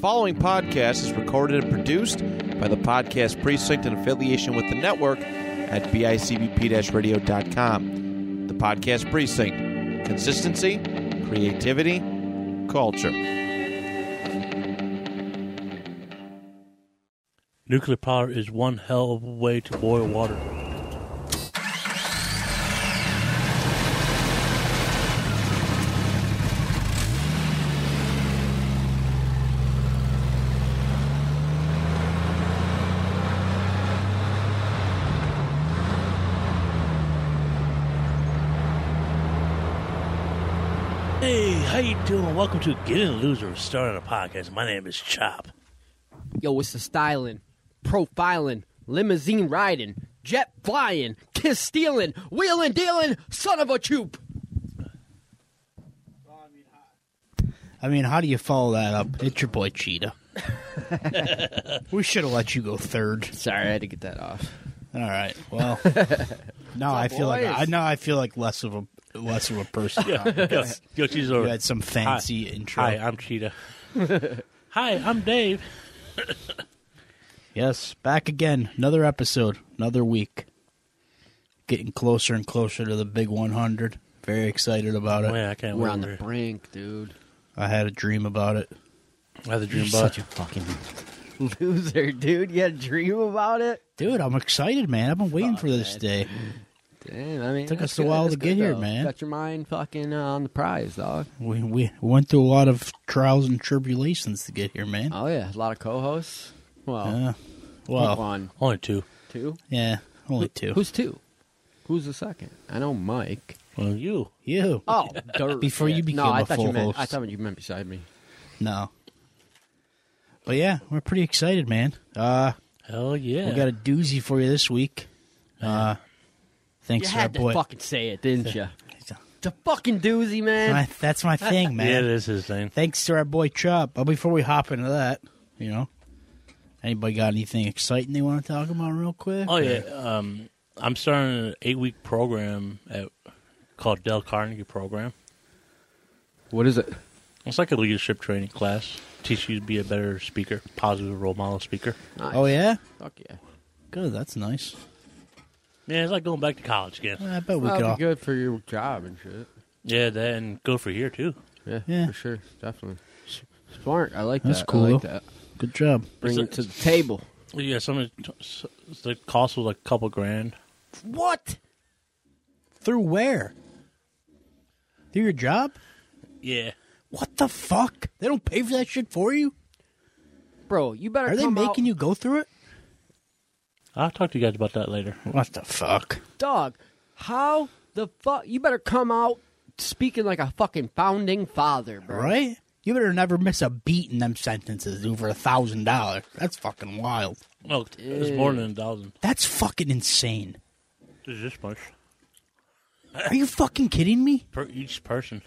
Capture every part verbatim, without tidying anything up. following podcast is recorded and produced by the Podcast Precinct in affiliation with the network at b i c b p radio dot com. The Podcast Precinct. Consistency, creativity, culture. Nuclear power is one hell of a way to boil water. Hey, how you doing? Welcome to Get In Loser, starting a podcast. My name is Chop. Yo, what's the styling? Profiling, limousine riding, jet flying, kiss stealing, wheeling dealing, son of a choop. I mean, how do you follow that up? It's your boy Cheetah. We should have let you go third. Sorry, I had to get that off. All right. Well, now I feel boys? like I now I feel like less of a less of a person. Yo, yo, Cheetah. You had some fancy hi, intro. Hi, I'm Cheetah. Hi, I'm Dave. Yes, back again. Another episode, another week. Getting closer and closer to the big one hundred. Very excited about it. Man, I can't We're wait on the brink, dude. I had a dream about it. I had a dream You're about such it. Such a fucking loser, dude. You had a dream about it? Dude, I'm excited, man. I've been waiting Fuck, for this man. day. Damn, I mean, it took us a good, while to get good, here, though. man. Got your mind fucking uh, on the prize, dog. We, we went through a lot of trials and tribulations to get here, man. Oh, yeah. A lot of co-hosts. Well, uh, well on. only two. Two? Yeah, only Who, two. Who's two? Who's the second? I know Mike. Well, you. You. Oh, dirt. Before yeah. you became no, a I thought full you meant, host. I thought you meant beside me. No. But yeah, we're pretty excited, man. Uh, Hell yeah. We got a doozy for you this week. Uh, thanks you to our boy. You had to fucking say it, didn't you? It's a fucking doozy, man. My, that's my thing, man. Yeah, it is his thing. Thanks to our boy Chop. But before we hop into that, you know. Anybody got anything exciting they want to talk about real quick? Oh, yeah. Um, I'm starting an eight-week program at, called Del Carnegie Program. What is it? It's like a leadership training class. Teach you to be a better speaker, positive role model speaker. Nice. Oh, yeah? Fuck yeah. Good. That's nice. Yeah, it's like going back to college again. Well, I bet we well, could all... be good for your job and shit. Yeah, that and good for here, too. Yeah, yeah. For sure. Definitely. Smart. I like That's that. That's cool. I like that. Good job. Bring it to the table. Yeah, some the cost was like a couple grand. What? Through where? Through your job? Yeah. What the fuck? They don't pay for that shit for you? Bro, you better Are come they making out... you go through it? I'll talk to you guys about that later. What the fuck? Dog, how the fuck? You better come out speaking like a fucking founding father, bro. Right? You better never miss a beat in them sentences over a thousand dollars. That's fucking wild. Oh, it's more than a thousand. That's fucking insane. It's this much. Are you fucking kidding me? Per each person.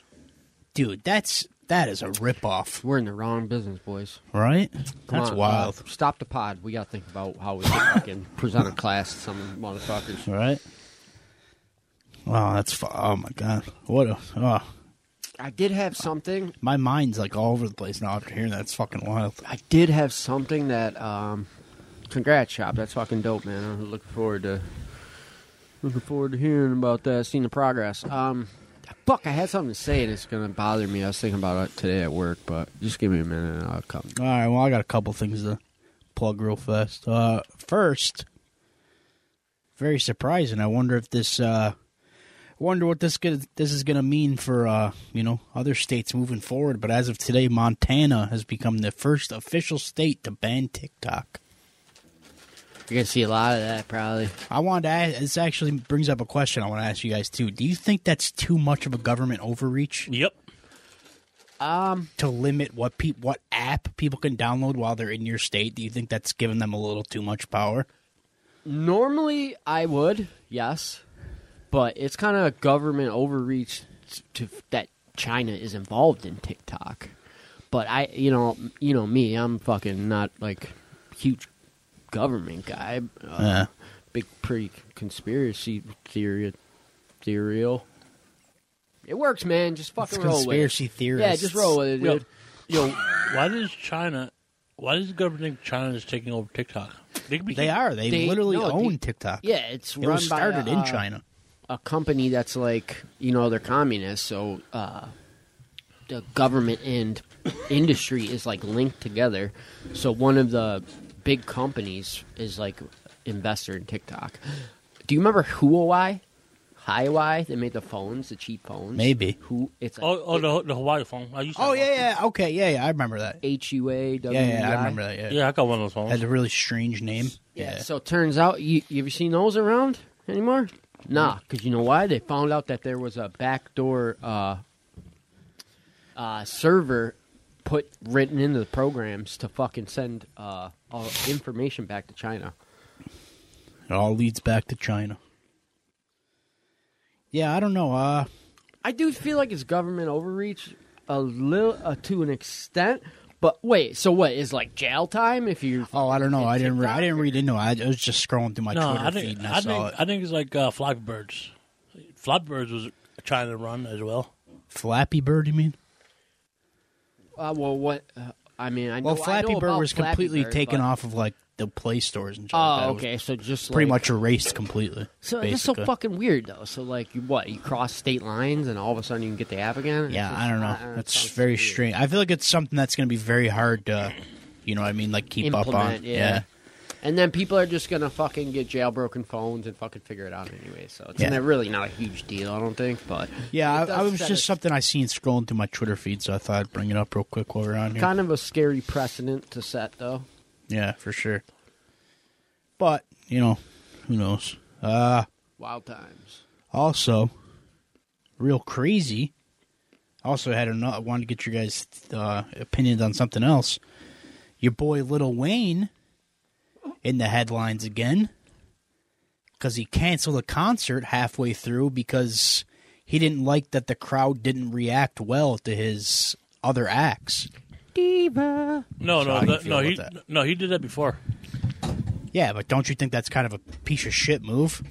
Dude, that's that is a ripoff. We're in the wrong business, boys. Right? Come that's on, wild. Uh, stop the pod. We gotta think about how we can present a class to some motherfuckers. Right? Oh, that's fu oh my god. What a oh. I did have something. My mind's like all over the place now after hearing that. It's fucking wild. I did have something that, um, congrats, Shop. That's fucking dope, man. I'm looking forward to, looking forward to hearing about that, seeing the progress. Um, fuck, I had something to say and it's going to bother me. I was thinking about it today at work, but just give me a minute and I'll come. All right, well, I got a couple things to plug real fast. Uh, first, very surprising. I wonder if this, uh, wonder what this gonna, this is going to mean for, uh, you know, other states moving forward. But as of today, Montana has become the first official state to ban TikTok. You're going to see a lot of that, probably. I wanted to ask, this actually brings up a question I want to ask you guys, too. Do you think that's too much of a government overreach? Yep. Um, to limit what pe what app people can download while they're in your state? Do you think that's giving them a little too much power? Normally, I would, yes. But it's kind of a government overreach to, that China is involved in TikTok. But I, you know, you know me, I'm fucking not like huge government guy. Uh, yeah. Big, pretty conspiracy theory, theorial. It works, man. Just fucking it's roll with it. Conspiracy theorists. Yeah, just roll with it, dude. Yo, yo why does China Why does the government think China is taking over TikTok? They, be, they are. They, they literally no, own they, TikTok. Yeah, it's it run was started by a, in China. A company that's like, you know, they're communists, so uh, the government and industry is like linked together. So one of the big companies is like investor in TikTok. Do you remember Huawei? Highway, they made the phones, the cheap phones. Maybe. Who? It's like, oh, oh it, the, the Hawaii phone. I used to oh, yeah, one. yeah. Okay, yeah, yeah. I remember that. H U A W E I. Yeah, yeah, I remember that, yeah. Yeah, I got one of those phones. Had a really strange name. Yeah, yeah. So it turns out, you, you ever seen those around anymore? Nah, because you know why? They found out that there was a backdoor uh, uh, server put written into the programs to fucking send uh, all information back to China. It all leads back to China. Yeah, I don't know. Uh, I do feel like it's government overreach a little uh, to an extent, but wait, so what is like jail time if you? Oh, I don't know. I didn't. Re- I didn't read into it. I, I was just scrolling through my no, Twitter I think, feed and I, I saw think, it. I think it's like uh, Flappy Birds. Flappy Birds was trying to run as well. Flappy Bird, you mean? Uh, well, what uh, I mean, I know. Well, Flappy I know Bird was Flappy completely Bird, taken but... off of like. The Play Stores and shit. Oh, okay. So just pretty like, much erased completely. So basically. It's so fucking weird, though. So like, you, what you cross state lines and all of a sudden you can get the app again? Yeah, just, I don't know. I don't know. That's very so strange. I feel like it's something that's going to be very hard to, you know, what I mean, like keep Implement, up on. Yeah. yeah. And then people are just going to fucking get jailbroken phones and fucking figure it out anyway. So it's yeah. not really not a huge deal, I don't think. But yeah, I, I was just it. something I seen scrolling through my Twitter feed, so I thought I'd bring it up real quick while we're on here. Kind of a scary precedent to set, though. Yeah, for sure. But, you know, who knows? Uh, Wild times. Also, real crazy. Also had another. Wanted to get your guys' uh, opinions on something else. Your boy Lil Wayne in the headlines again because he canceled a concert halfway through because he didn't like that the crowd didn't react well to his other acts. Diva. No, no, that, no, he, no, he did that before. Yeah, but don't you think that's kind of a piece of shit move?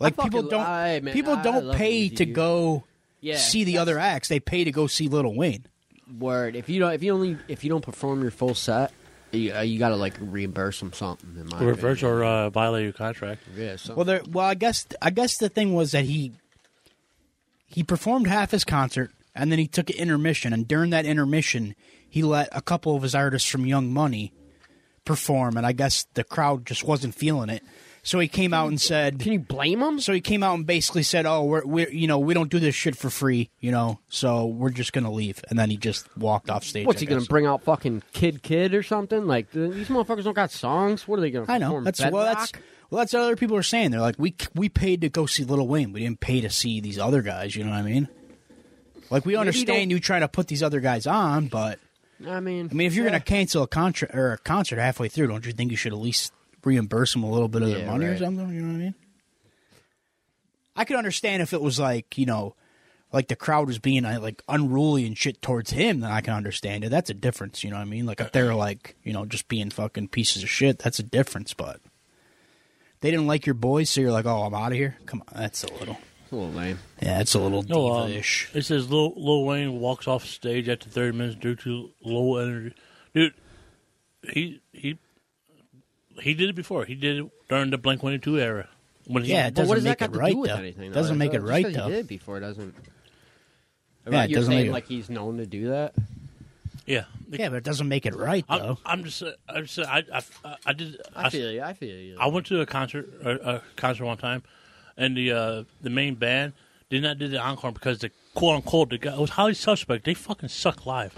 Like people don't, lie, people don't pay to you. go yeah, see the other acts; they pay to go see Lil Wayne. Word. If you don't, if you only, if you don't perform your full set, you, you got to like reimburse them something. In my reverse or uh, violate your contract. Yeah. Something. Well, there. Well, I guess, I guess the thing was that he he performed half his concert. And then he took an intermission, and during that intermission, he let a couple of his artists from Young Money perform, and I guess the crowd just wasn't feeling it. So he came out and said... Can you blame him? So he came out and basically said, oh, we're, we're you know, we don't do this shit for free, you know, so we're just going to leave. And then he just walked off stage. What's I he going to bring out fucking Kid Kid or something? Like, these motherfuckers don't got songs? What are they going to perform? I know. That's, well, that's, well, that's what other people are saying. They're like, we we paid to go see Lil Wayne. We didn't pay to see these other guys, you know what I mean? Like, we understand you trying to put these other guys on, but... I mean... I mean, if you're yeah. going to cancel a, contra- or a concert halfway through, don't you think you should at least reimburse them a little bit of yeah, their money right. or something? You know what I mean? I could understand if it was like, you know, like the crowd was being, like, unruly and shit towards him, then I can understand it. That's a difference, you know what I mean? Like, if they're, like, you know, just being fucking pieces of shit, that's a difference, but... They didn't like your boys, so you're like, oh, I'm out of here? Come on, that's a little... A little lame. Yeah, it's a little no, diva-ish. Um, it says Lil, Lil Wayne walks off stage after thirty minutes due to low energy. Dude, he he he did it before. He did it during the Blink one eighty-two era. When he, yeah, it doesn't make it right, though. It doesn't make it right, though. He did it before, doesn't... I mean, yeah, it you're doesn't saying, make it... like, he's known to do that? Yeah. Yeah, but it doesn't make it right, I'm, though. I'm just... I'm just I, I, I, did, I, I feel you. I feel you. I went to a concert, a, a concert one time. And the uh, the main band did not do the encore because the quote unquote the guy it was Highly Suspect. They fucking suck live.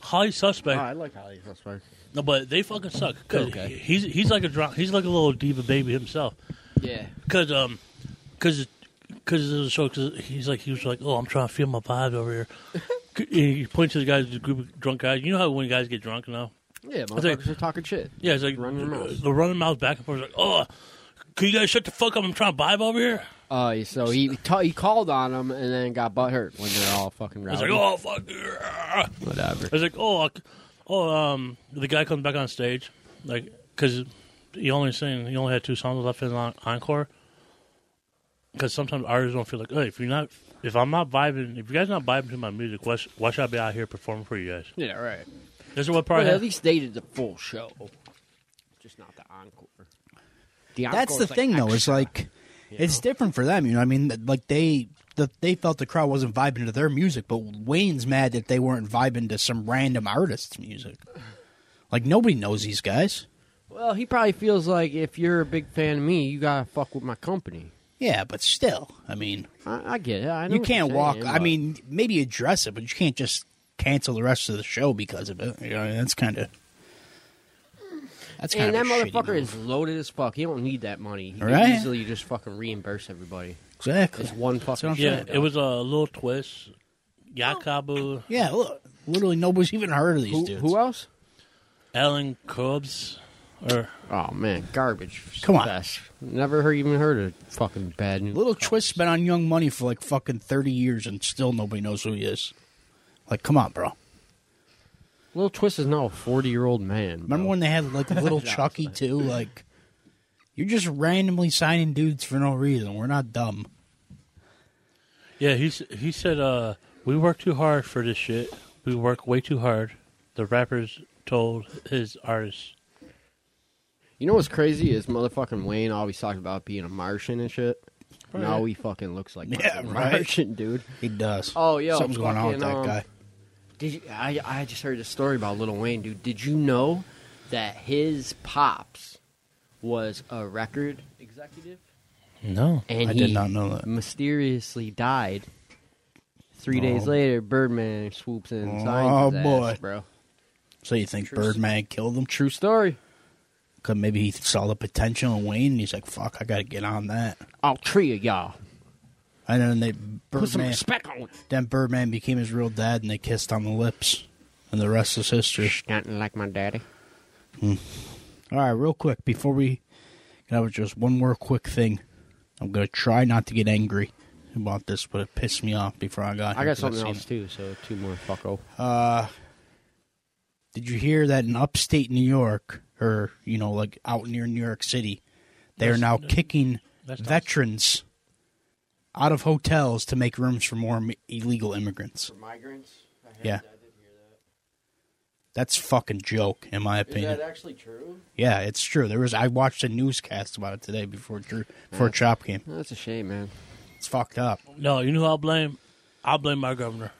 Highly Suspect. Oh, I like Highly Suspect. No, but they fucking suck. Cause okay. he's he's like a drunk, he's like a little diva baby himself. Yeah. Because um, because because it was a show. Cause he's like he was like oh I'm trying to feel my vibe over here. He points to the guys, the group of drunk guys. You know how when guys get drunk now? Yeah, motherfuckers are talking shit. Yeah, it's like running their mouths. They're running mouths back and forth. Like oh. Can you guys shut the fuck up? I'm trying to vibe over here. Oh, uh, so he t- he called on them and then got butthurt when they're all fucking rowdy. It's like, oh, fuck. Whatever. It's like, oh, oh, um, the guy comes back on stage, like, because he only sang, he only had two songs left in the encore. Because sometimes artists don't feel like, hey, if you're not, if I'm not vibing, if you guys are not vibing to my music, why, why should I be out here performing for you guys? Yeah, right. This is what part. Well, at least they did the full show, just not the encore. The encore That's the thing, like, though. Extra. It's like you it's know? different for them. You know, I mean, like they the, they felt the crowd wasn't vibing to their music, but Wayne's mad that they weren't vibing to some random artist's music. Like nobody knows these guys. Well, he probably feels like if you're a big fan of me, you gotta fuck with my company. Yeah, but still, I mean, I, I get it. I know you can't walk. Saying, I mean, maybe address it, but you can't just cancel the rest of the show because of it. You know, that's kind of that's kind of. And that motherfucker is loaded as fuck. He don't need that money. He right? can easily just fucking reimburse everybody. Exactly. It's one fucking. Yeah, shit, it was a little twist. Yakabu. Yeah, look, literally nobody's even heard of these who, dudes. Who else? Alan Cobbs. Or, oh, man, garbage. Come on. Best. Never heard, even heard of fucking Bad News. Little Twist's been on Young Money for like fucking thirty years and still nobody knows who he is. Like, come on, bro. Little Twist is now a forty-year-old man. Remember bro. when they had like Little Chucky, too? Like, you're just randomly signing dudes for no reason. We're not dumb. Yeah, he's, he said, uh, we work too hard for this shit. We work way too hard. The rappers told his artists. You know what's crazy is motherfucking Wayne always talked about being a Martian and shit. Right. Now he fucking looks like yeah, a right. Martian, dude. He does. Oh, yo. Something's fucking, going on with that um, guy. Did you, I, I just heard a story about Lil Wayne, dude. Did you know that his pops was a record executive? No. And I did not know that. mysteriously died. Three oh. days later, Birdman swoops in and signs his boy. ass, bro. So you think True Birdman st- killed him? True story. Because maybe he saw the potential in Wayne, and he's like, fuck, I got to get on that. I'll tree y'all. And then they Birdman, put some respect on it. Then Birdman became his real dad, and they kissed on the lips. And the rest is history. Nothing like my daddy. Hmm. All right, real quick, before we get out, just one more quick thing. I'm going to try not to get angry about this, but it pissed me off before I got here. I got something else, it. too, so two more, fucko. Uh, did you hear that in upstate New York... Or, you know, like out near New York City, they that's, are now kicking veterans out of hotels to make rooms for more illegal immigrants. For migrants? I heard yeah. That. I didn't hear that. That's a fucking joke, in my opinion. Is that actually true? Yeah, it's true. There was I watched a newscast about it today before Drew, before yeah. Chop came. That's a shame, man. It's fucked up. No, you know who I'll blame? I'll blame my governor.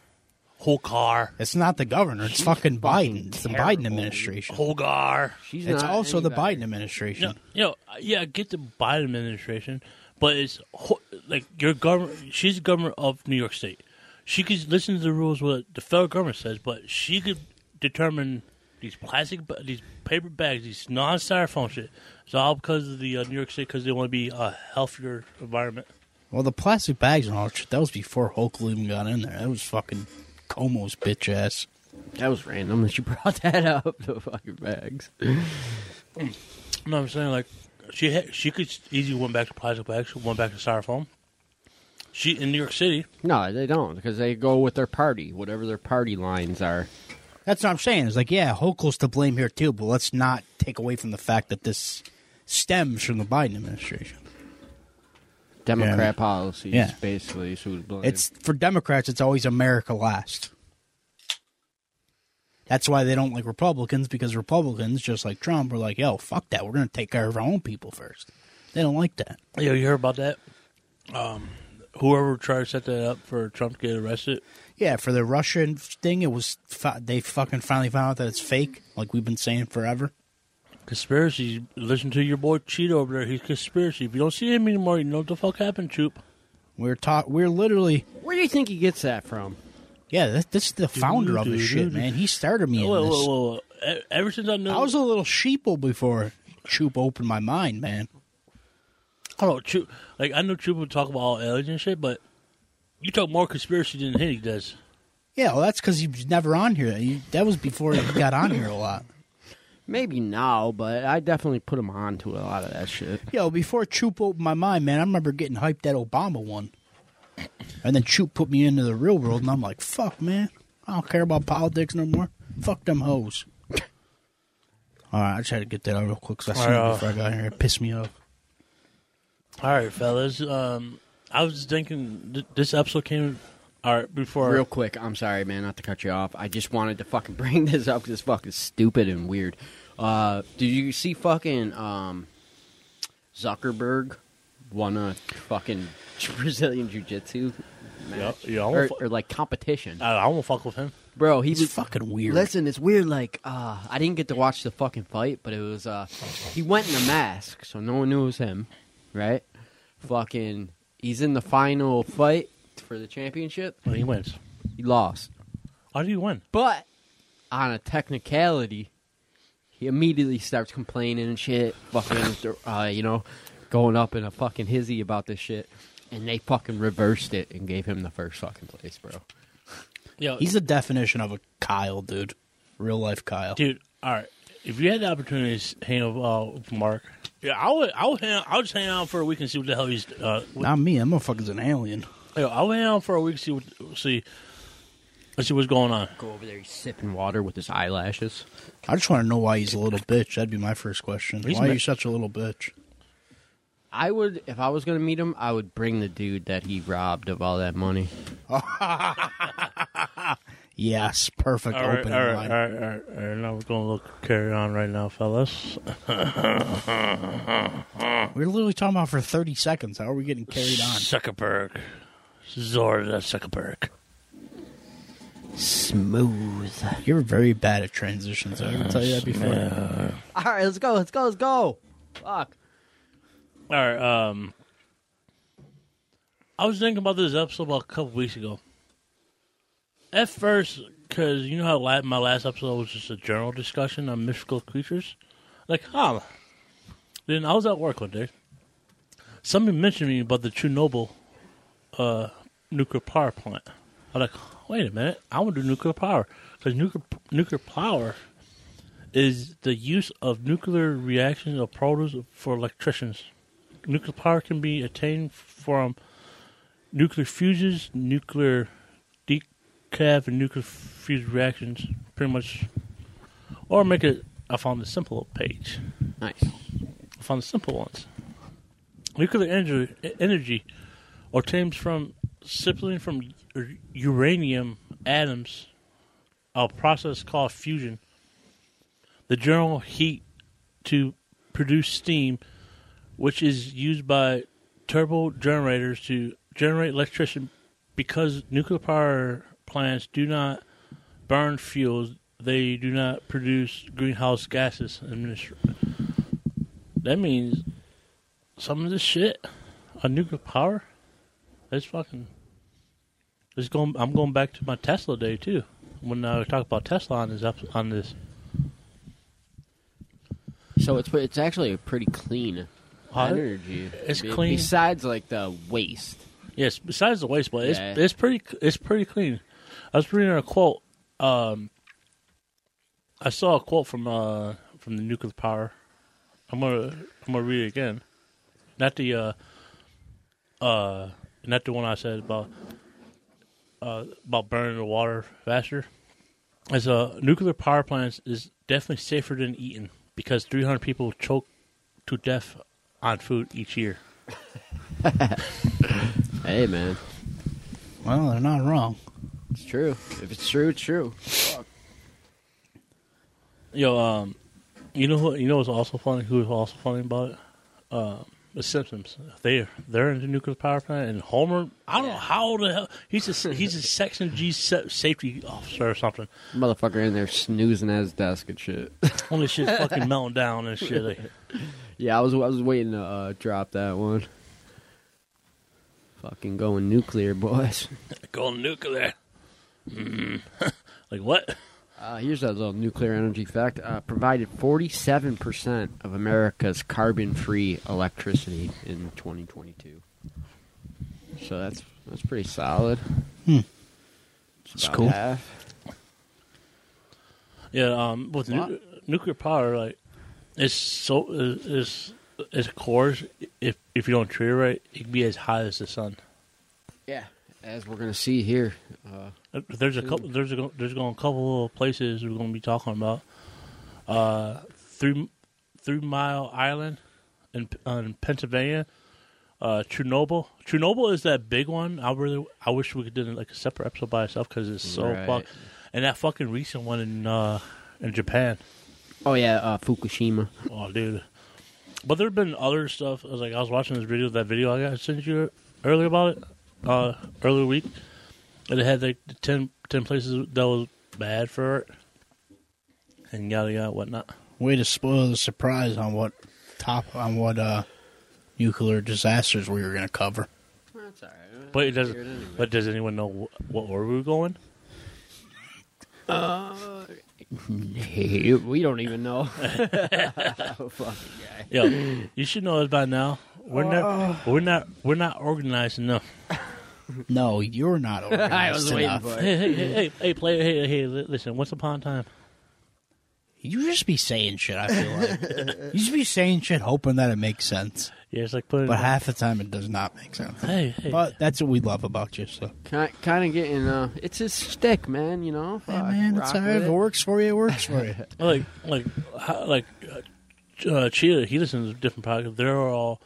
Holkar. It's not the governor. It's fucking, fucking Biden. It's the Biden administration. Holkar. She's it's also the Biden administration. You know, you know, yeah, get the Biden administration, but it's like your government. She's the governor of New York State. She could listen to the rules what the federal government says, but she could determine these plastic, these paper bags, these non-styrofoam shit. It's all because of the uh, New York State because they want to be a healthier environment. Well, the plastic bags and all that shit, that was before Hochul even got in there. That was fucking... Almost bitch ass. That was random that you brought that up. The fucking bags. You know what I'm saying? Like she had, she could easily went back to plastic bags, went back to styrofoam. She in New York City. No, they don't because they go with their party, whatever their party lines are. That's what I'm saying. It's like yeah, Hochul's to blame here too, but let's not take away from the fact that this stems from the Biden administration. Democrat yeah. policies, yeah. basically. So it's for Democrats, it's always America last. That's why they don't like Republicans, because Republicans, just like Trump, are like, yo, fuck that. We're going to take care of our own people first. They don't like that. Yo, you heard about that? Um, whoever tried to set that up for Trump to get arrested? Yeah, for the Russian thing, it was they fucking finally found out that it's fake, like we've been saying forever. Conspiracy. Listen to your boy Cheeto over there. He's conspiracy. If you don't see him anymore, you know what the fuck happened, Troop. We're ta- We're literally. Where do you think he gets that from? Yeah, that, that's the founder dude, of this shit, dude. Man. He started me whoa, in this. Whoa, whoa, whoa. Ever since I knew, I was a little sheeple before Troop opened my mind, man. Oh, Troop! Like I know Troop would talk about all aliens and shit, but you talk more conspiracy than he does. Yeah, well, that's because he was never on here. He, that was before he got on here a lot. Maybe now, but I definitely put him on to a lot of that shit. Yo, before Choop opened my mind, man, I remember getting hyped that Obama one. And then Choop put me into the real world, and I'm like, fuck, man. I don't care about politics no more. Fuck them hoes. All right, I tried to get that out real quick because I seen right, it before uh, I got here. It pissed me off. All right, fellas. Um, I was thinking th- this episode came All right, before... Real quick, I'm sorry, man, not to cut you off. I just wanted to fucking bring this up because it's fucking stupid and weird. Uh, did you see fucking um, Zuckerberg won a fucking Brazilian Jiu-Jitsu match? Yeah, yeah, or, fu- or, like, competition. I, I won't fuck with him. Bro, he it's was... fucking weird. Listen, it's weird, like, uh, I didn't get to watch the fucking fight, but it was... Uh, he went in a mask, so no one knew it was him, right? Fucking... He's in the final fight for the championship. Well, he wins. He lost. How did he win? But on a technicality, he immediately starts complaining and shit, fucking, uh, you know, going up in a fucking hizzy about this shit, and they fucking reversed it and gave him the first fucking place, bro. Yo, he's the definition of a Kyle, dude. Real life Kyle, dude. All right, if you had the opportunity to hang with, uh, with Mark. Yeah, I would. I would. Hang out, I would just hang out for a week and see what the hell he's. Uh, Not me. That motherfucker's an alien. Yeah, I would hang out for a week and see what, see, let's see what's going on. Go over there. He's sipping water with his eyelashes. I just want to know why he's a little bitch. That'd be my first question. He's why ma- are you such a little bitch? I would, if I was going to meet him, I would bring the dude that he robbed of all that money. Yes, perfect all right, opening all right, line. All right, all right, all right. Now we're going to look, carry on right now, fellas. We're literally talking about for thirty seconds. How are we getting carried on? Zuckerberg. Zora Zuckerberg. Smooth. You're very bad at transitions. I can tell you that before. Uh, all right, let's go, let's go, let's go. Fuck. All right, um... I was thinking about this episode about a couple weeks ago. At first, because you know how my last episode was just a general discussion on mystical creatures? Like, huh. Then I was at work one day. Somebody mentioned to me about the Chernobyl uh, nuclear power plant. I was like, wait a minute. I want to do nuclear power. Because nuclear, nuclear power is the use of nuclear reactions or products for electricians. Nuclear power can be attained from nuclear fuses, nuclear... have and nuclear fuse reactions, pretty much, or make it. I found a simple page. Nice. I found the simple ones. Nuclear energy, energy, obtained from simply from uranium atoms, a process called fusion. The general heat to produce steam, which is used by turbo generators to generate electricity, because nuclear power plants do not burn fuels. They do not produce greenhouse gases. That means some of this shit on nuclear power is fucking. It's going. I'm going back to my Tesla day too. When I talk about Tesla on this, on this. So it's it's actually a pretty clean Hot? energy. It's Be- clean. Besides like the waste. Yes, besides the waste, but it's yeah. it's pretty it's pretty clean. I was reading a quote. Um, I saw a quote from uh, from the nuclear power. I'm gonna I'm gonna read it again, not the uh, uh, not the one I said about uh, about burning the water faster. As a nuclear power plant is definitely safer than eating because three hundred people choke to death on food each year. Hey man, well they're not wrong. It's true. If it's true, it's true. Fuck. Yo, um, you know who, you know what's also funny? Who's also funny about it? Uh, the Simpsons. They they're in the nuclear power plant, and Homer. I don't yeah. know how the hell he's a he's a Section G safety officer or something. Motherfucker in there snoozing at his desk and shit. Only shit's fucking melting down and shit. Like. Yeah, I was I was waiting to uh, drop that one. Fucking going nuclear, boys. Going nuclear. Mm. Like what? Uh, here's a little nuclear energy fact. Uh, provided forty-seven percent of America's carbon-free electricity in twenty twenty-two. So that's that's pretty solid. Hmm. That's cool. Half. Yeah. Um. With nu- nuclear power, like it's so it's its cores. If if you don't treat it right, it can be as high as the sun. Yeah. As we're gonna see here, uh, there's a couple. There's a there's going a couple of places we're gonna be talking about. Uh, Three Three Mile Island in, uh, in Pennsylvania. Uh, Chernobyl. Chernobyl is that big one. I really, I wish we could do like a separate episode by itself because it's so right. fuck. And that fucking recent one in uh, in Japan. Oh yeah, uh, Fukushima. Oh dude, but there have been other stuff. I was like, I was watching this video, that video I got sent you earlier about it, uh, earlier week, and it had like the ten, ten places that was bad for it, and yada yada whatnot. Way to spoil the surprise on what top on what uh. nuclear disasters we were going to cover. Well, that's all right. But it doesn't. It anyway. But does anyone know wh- what order we were going? Uh, we don't even know. Oh, fucking guy. Yo, you should know it by now. We're oh. not. We're not. We're not organized enough. No, you're not organized I was enough. Waiting for it. Hey, hey, hey, hey, player. Hey, hey, listen. Once upon a time. You just be saying shit, I feel like. You just be saying shit hoping that it makes sense. Yeah, it's like putting. But half the time it does not make sense. Hey, hey. But that's what we love about you, so. Kind of getting, uh, it's his shtick, man, you know? Hey, man, it's all right. It works for you, it works for you. Like, like, like, uh, Chia, he listens to different podcasts. They're all,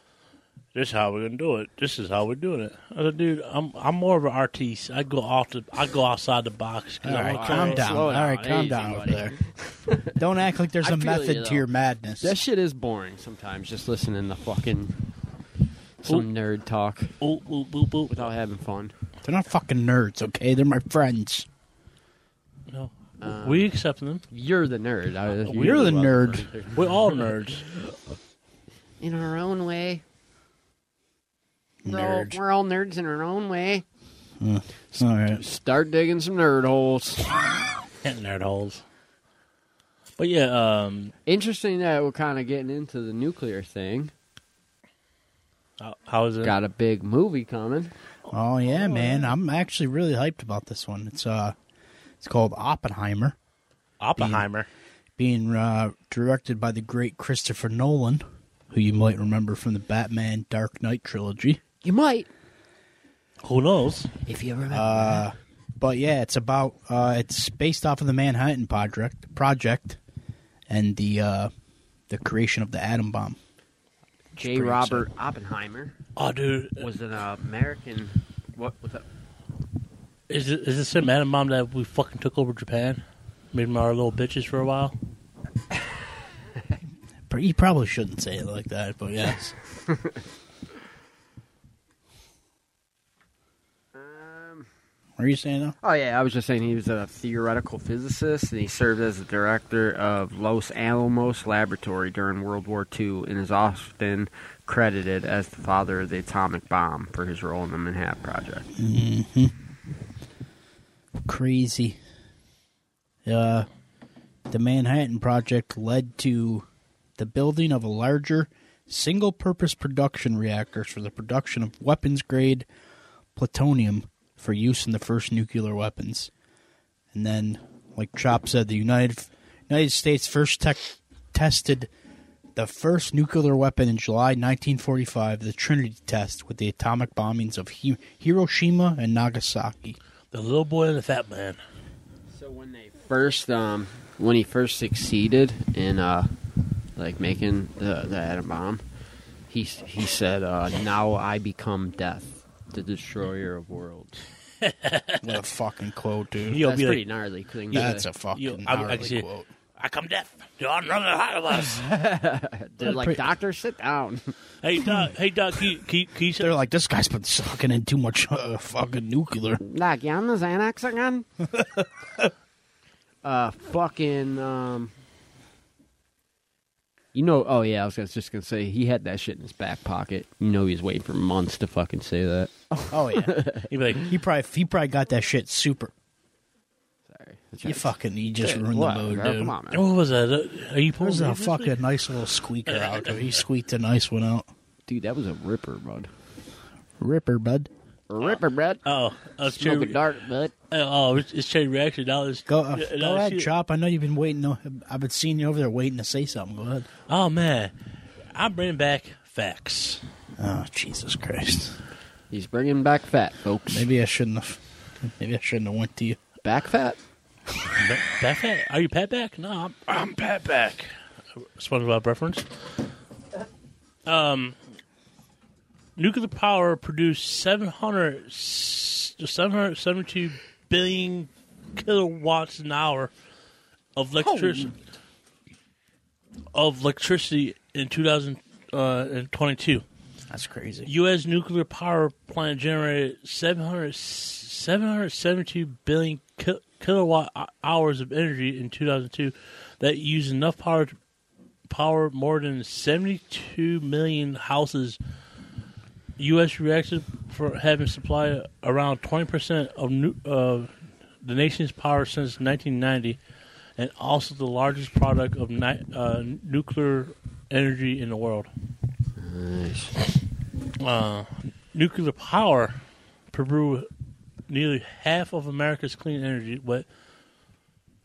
this is how we're going to do it. This is how we're doing it. I said, dude, I'm I'm more of an artiste. I go off the, I go outside the box. All right, calm down. All right, calm down over there. Don't act like there's a method to your madness. That shit is boring sometimes, just listening to fucking some nerd talk without having fun. They're not fucking nerds, okay? They're my friends. No. Um, we accept them. You're the nerd. I, you're you're the nerd. We're all nerds. In our own way. We're all, we're all nerds in our own way. Uh, all right. Start digging some nerd holes. Nerd holes. But yeah, um, interesting that we're kind of getting into the nuclear thing. Uh, how is it? Got a big movie coming. Oh yeah, oh. man! I'm actually really hyped about this one. It's uh, it's called Oppenheimer. Oppenheimer, being, being uh, directed by the great Christopher Nolan, who you might remember from the Batman Dark Knight trilogy. You might. Who knows? If you remember. Uh, but yeah, it's about uh, it's based off of the Manhattan Project, project, and the uh, the creation of the atom bomb. J. Robert Oppenheimer. Oh, dude, was an American. What was that? Is it, is this the atom bomb that we fucking took over Japan? Made them our little bitches for a while. You probably shouldn't say it like that, but yes. Um, what are you saying, though? Oh, yeah, I was just saying he was a theoretical physicist, and he served as the director of Los Alamos Laboratory during World War Two, and is often credited as the father of the atomic bomb for his role in the Manhattan Project. Mm-hmm. Crazy. Uh, the Manhattan Project led to the building of a larger single-purpose production reactor for the production of weapons-grade plutonium for use in the first nuclear weapons. And then, like Chop said, the United United States first tech, tested the first nuclear weapon in July nineteen forty-five, the Trinity Test, with the atomic bombings of Hi- Hiroshima and Nagasaki. The little boy and the fat man. So when they first, um, when he first succeeded in, uh, like making the, the atom bomb, he he said, uh, "Now I become death, the destroyer of worlds." What a fucking quote, dude! Yo, that's pretty like, gnarly. Thing that's a fucking yo, I, gnarly I see quote. I come death. You're on running out of us. They're like, "Doctor, sit down." Hey doc, hey doc, keep keep. keep They're like, "This guy's been sucking in too much uh, fucking nuclear." Like, you on the Xanax again? Uh, fucking um. You know, oh yeah, I was just going to say, he had that shit in his back pocket. You know he was waiting for months to fucking say that. Oh yeah. He'd be like, he, probably, he probably got that shit super. Sorry. You fucking, you just hey, ruined what? the mood, girl, dude. Come on, man. What was that? Are you pulling that fucking nice little squeaker out? He squeaked a nice one out. Dude, that was a ripper, bud. Ripper, bud. Ripper, bud. Oh, it's cherry dark, bud. Oh, it's, it's cherry reaction. Now it's, go uh, now go ahead, Chop. I know you've been waiting. No, I've been seeing you over there waiting to say something. Go ahead. Oh man, I'm bringing back facts. Oh Jesus Christ! He's bringing back fat, folks. Maybe I shouldn't have. Maybe I shouldn't have went to you. Back fat. Back fat. Are you Pat back? No, I'm, I'm Pat back. SpongeBob reference. Um. nuclear power produced seven hundred seventy-two billion kilowatts an hour of electricity, oh. of electricity in two thousand twenty-two. That's crazy. U S nuclear power plant generated seven hundred seventy-two billion ki- kilowatt hours of energy in two thousand two that used enough power to power more than seventy-two million houses. U S reacted for having supplied around twenty percent of nu- uh, the nation's power since nineteen ninety, and also the largest product of ni- uh, nuclear energy in the world. Nice. Uh, nuclear power Peru nearly half of America's clean energy. What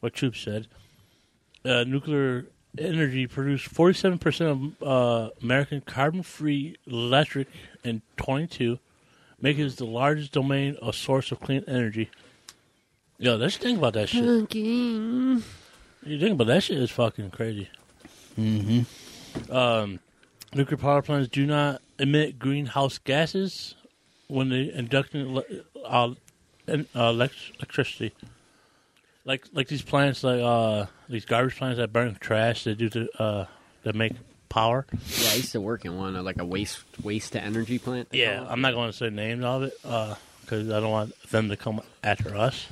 what Troop said. Uh, nuclear energy produced forty-seven percent of uh, American carbon-free electric in twenty-two, making it the largest domain of source of clean energy. Yo, let's think about that shit. Okay. You think about that shit is fucking crazy. Mm-hmm. Um. Nuclear power plants do not emit greenhouse gases when they induct uh, electricity. Like like these plants, like uh, these garbage plants that burn trash, they do to uh, that make power. Yeah, I used to work in one, like a waste waste to energy plant. Yeah, I'm not going to say names of it because uh, I don't want them to come after us.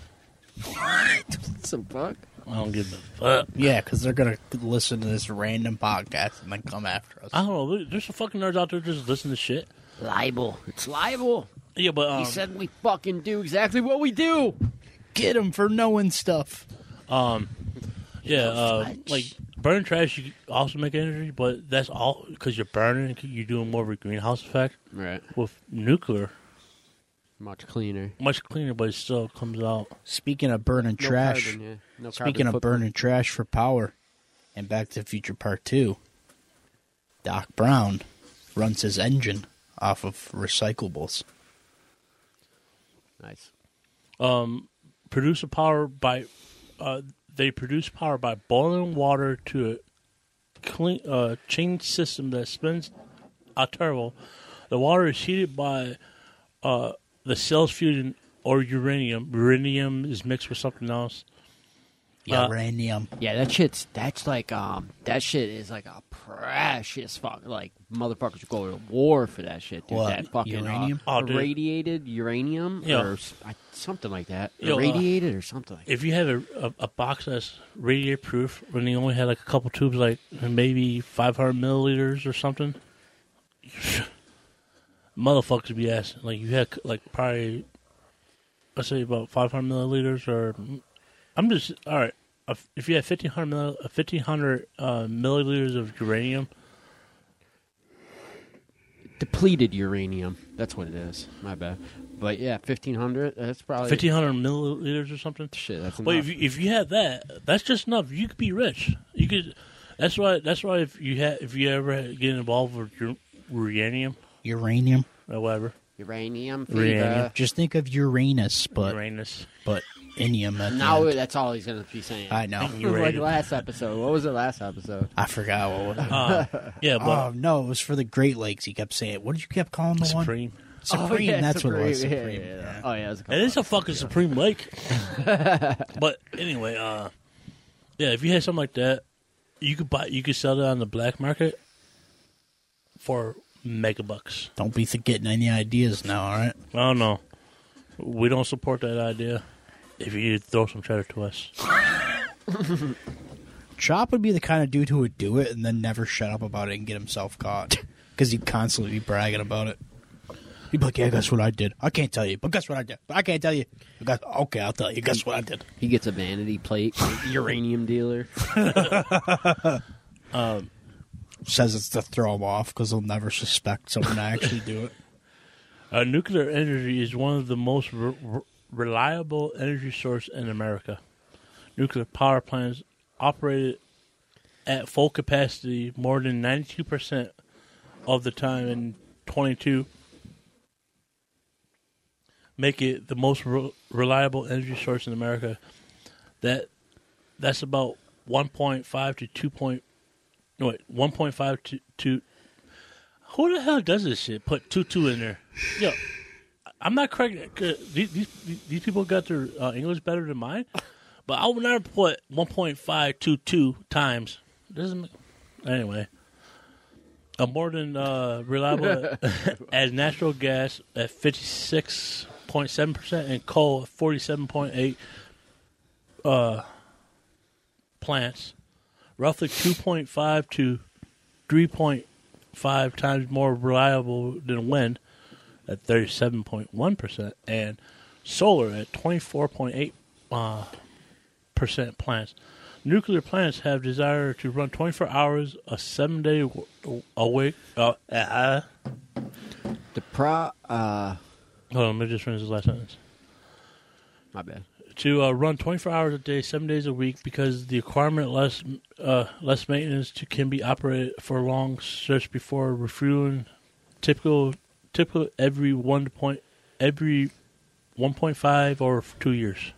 What? What's the fuck? I don't give a fuck. Yeah, because they're going to listen to this random podcast and then come after us. I don't know. There's some fucking nerds out there just listening to shit. Libel. It's libel. Yeah, but... Um, he said we fucking do exactly what we do. Get him for knowing stuff. Um, Yeah, uh, like, burning trash, you also make energy, but that's all because you're burning. You're doing more of a greenhouse effect. Right. With nuclear. Much cleaner. Much cleaner, but it still comes out. Speaking of burning no trash, carbon, yeah. no speaking of footprint. burning trash for power, and Back to the Future Part two, Doc Brown runs his engine off of recyclables. Nice. Um, produce a power by, uh, they produce power by boiling water to a clean, uh, chain system that spins a turbo. The water is heated by, uh, the cells fusion or uranium. Uranium is mixed with something else. Yeah, uh, uranium. Yeah, that shit's that's like um that shit is like a precious fuck. Like motherfuckers go to war for that shit, dude. What? That fucking uranium? Uh, oh, irradiated uranium yeah. or uh, something like that. Yo, irradiated uh, or something. Like that. If you have a, a a box that's radiate proof, when you only had like a couple tubes, like maybe five hundred milliliters or something. Motherfuckers be asking, like, you had, like, probably, let's say about five hundred milliliters or, I'm just, all right, if you had fifteen hundred, fifteen hundred uh, milliliters of uranium. Depleted uranium, that's what it is, my bad. But, yeah, fifteen hundred, that's probably. fifteen hundred milliliters or something? Shit, that's enough. But if you, if you had that, that's just enough. You could be rich. You could, that's why, that's why if you had, if you ever had, get involved with your, uranium. Uranium, or whatever. Uranium, fever. uranium. Just think of Uranus, but Uranus, but inium. No, end. That's all he's gonna be saying. I know. Like last episode. What was it? Last episode. I forgot what. Was it. Uh, yeah. But, oh no, it was for the Great Lakes. He kept saying. What did you kept calling the Supreme. One? Supreme. Supreme. Oh, yeah, that's Supreme. What it was. Supreme. Yeah, yeah, yeah. Oh yeah. It, was a it is a fucking Supreme Lake. But anyway, uh, yeah. If you had something like that, you could buy. You could sell it on the black market for. Megabucks. Don't be getting any ideas now, all right? Oh, no. We don't support that idea. If you throw some cheddar to us. Chop would be the kind of dude who would do it and then never shut up about it and get himself caught. Because he'd constantly be bragging about it. He'd be like, yeah, guess what I did. I can't tell you, but guess what I did. But I can't tell you. Guess, okay, I'll tell you. Guess what I did. He gets a vanity plate. Uranium dealer. um... Says it's to throw them off because they'll never suspect someone to actually do it. Uh, nuclear energy is one of the most re- re- reliable energy sources in America. Nuclear power plants operated at full capacity more than ninety-two percent of the time in twenty-two, make it the most re- reliable energy source in America. That that's about one point five to two point. No, wait, one point five to, to Who the hell does this shit? Put tutu in there. Yo, I'm not correct. These, these, these people got their uh, English better than mine, but I would never put one point five two two times. Doesn't anyway. I'm more than uh, reliable as natural gas at fifty-six point seven percent and coal at forty-seven point eight percent uh, plants, roughly two point five to three point five times more reliable than wind at thirty-seven point one percent and solar at twenty-four point eight percent uh, percent plants. Nuclear plants have desire to run twenty-four hours a seven-day w- awake. Uh, uh, the pro. Uh, Hold on, let me just finish this last sentence. My bad. To uh, run twenty-four hours a day, seven days a week, because the requirement less uh, less maintenance to, can be operated for a long stretch before refueling. Typical, typical every one point every one point five or two years.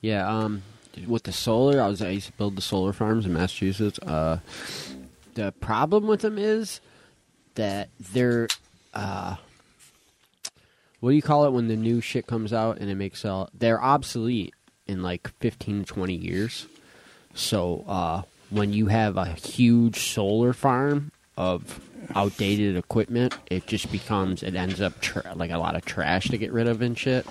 Yeah. Um. With the solar, I was I used to build the solar farms in Massachusetts. Uh, the problem with them is that they're, uh, what do you call it when the new shit comes out and it makes all, they're obsolete in like fifteen, twenty years. So uh, when you have a huge solar farm of outdated equipment, it just becomes, it ends up tra- like a lot of trash to get rid of and shit.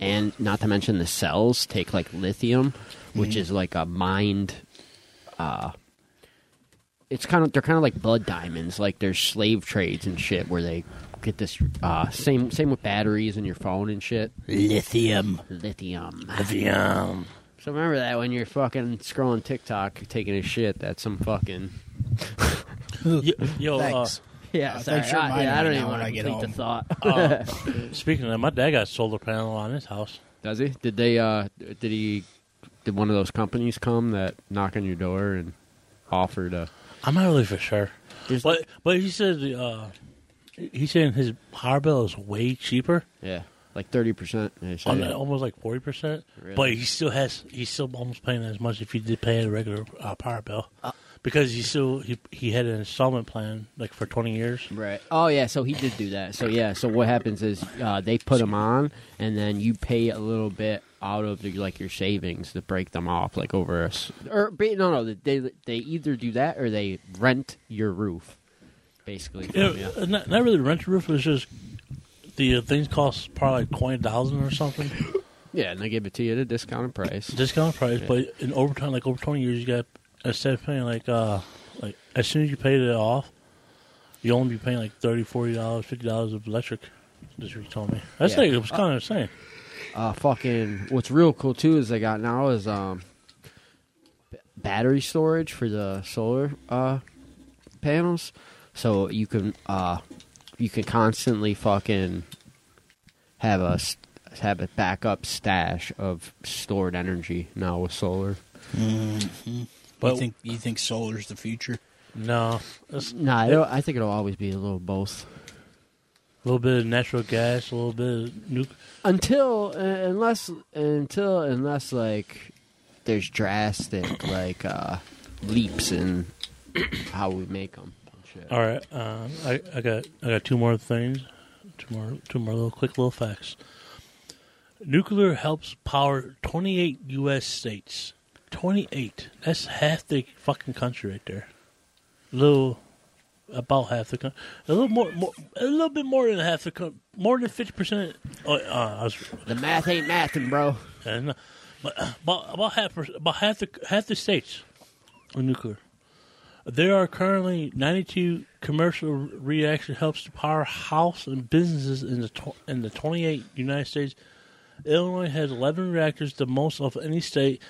And not to mention the cells take like lithium, which mm-hmm. is like a mined, uh, it's kind of, they're kind of like blood diamonds. Like there's slave trades and shit where they get this, uh, same, same with batteries in your phone and shit. Lithium. Lithium. Lithium. So remember that when you're fucking scrolling TikTok, taking a shit, that's some fucking... Yo, thanks. Uh, yeah, uh, sorry. Thanks for I, yeah, I don't even want to get home. The thought. Uh, speaking of that, my dad got a solar panel on his house. Does he? Did they? Uh, did he? Did one of those companies come that knock on your door and offer to? I'm not really for sure. There's, but but he says uh, he's saying his power bill is way cheaper. Yeah, like thirty percent. Almost like forty percent. Really? But he still has. He's still almost paying as much if he did pay a regular uh, power bill. Uh, Because he still he, he had an installment plan like for twenty years, right? Oh yeah, so he did do that. So yeah, so what happens is uh, they put them on, and then you pay a little bit out of the, like your savings to break them off, like over a or no no they they either do that or they rent your roof, basically. From, yeah, yeah. Not, not really rent your roof. It's just the uh, things cost probably like twenty thousand or something. Yeah, and they give it to you at a discounted price. Discounted price, yeah. But in over time, like over twenty years, you got. Instead of paying like, uh, like as soon as you paid it off, you only be paying like thirty dollars, forty dollars, fifty dollars of electric. That's what you told me. That's yeah. like it was kind uh, of insane. Uh, fucking. What's real cool too is they got now is um, b- battery storage for the solar uh panels, so you can uh you can constantly fucking have a have a backup stash of stored energy now with solar. Mm-hmm. But you think you think solar's the future? No, no, I, don't, I think it'll always be a little of both. A little bit of natural gas, a little bit of nuke. Until uh, unless until unless like there's drastic like uh, leaps in how we make them. Shit. All right, um, I, I got I got two more things, two more two more little quick little facts. Nuclear helps power twenty-eight U S states. twenty-eight. That's half the fucking country right there. A little, about half the country. A little more, more a little bit more than half the country. More than fifty percent. Oh, uh, I was, the math ain't mathin', bro. And, uh, but uh, about, about half, about half the half the states are nuclear. There are currently ninety-two commercial reaction hubs to power house and businesses in the tw- in the twenty-eight United States. Illinois has eleven reactors, the most of any state.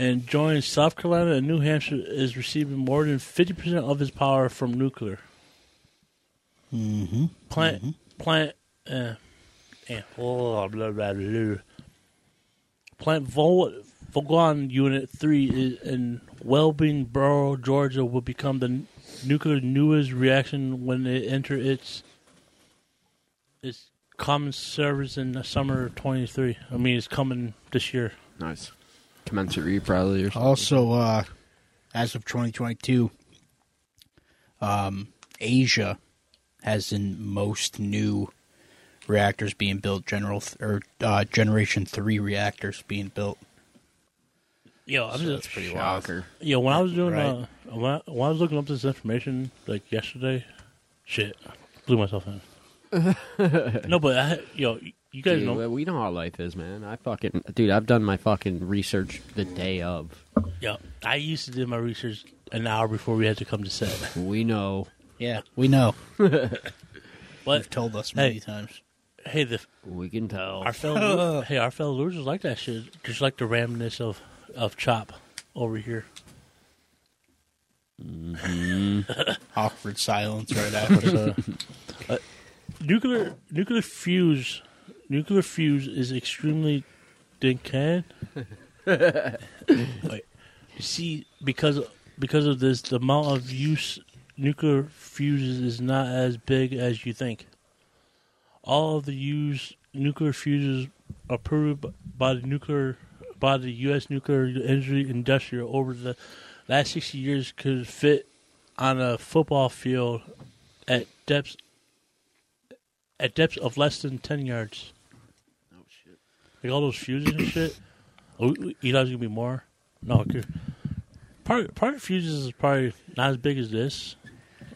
And joins South Carolina and New Hampshire is receiving more than fifty percent of its power from nuclear. Mm-hmm. Plant, mm-hmm. plant, uh, and, oh, blah, blah, blah. Plant Vol- Volgon Unit three is in Wellbingboro, Georgia, will become the n- nuclear newest reaction when it enters its its common service in the summer of twenty-three. I mean, it's coming this year. Nice. Commensurate, probably. Or also, uh, as of twenty twenty-two, um, Asia as in most new reactors being built, general th- or uh, Generation three reactors being built. Yeah, I'm so just, that's pretty shocker. Wild. Yeah, when I was doing right. uh, when, I, when I was looking up this information like yesterday, shit, blew myself in. No, but I, yo, you guys dude, know we know how life is, man. I fucking dude, I've done my fucking research the day of. Yeah, I used to do my research an hour before we had to come to set. We know. Yeah, we know. You've told us many hey, times. Hey, the we can tell. Our fellow, hey, our fellow losers like that shit, just like the ramness of of Chop over here. Mm-hmm. Awkward silence right after. uh, Nuclear nuclear fuse nuclear fuse is extremely thin can. Wait, you see, because because of this, the amount of use nuclear fuses is not as big as you think. All of the used nuclear fuses approved by the nuclear by the U S nuclear energy industry over the last sixty years could fit on a football field at depths. At depths of less than ten yards. Oh shit! Like all those fuses and shit. Oh, Eli's gonna be more. No, okay. Part part of fuses is probably not as big as this,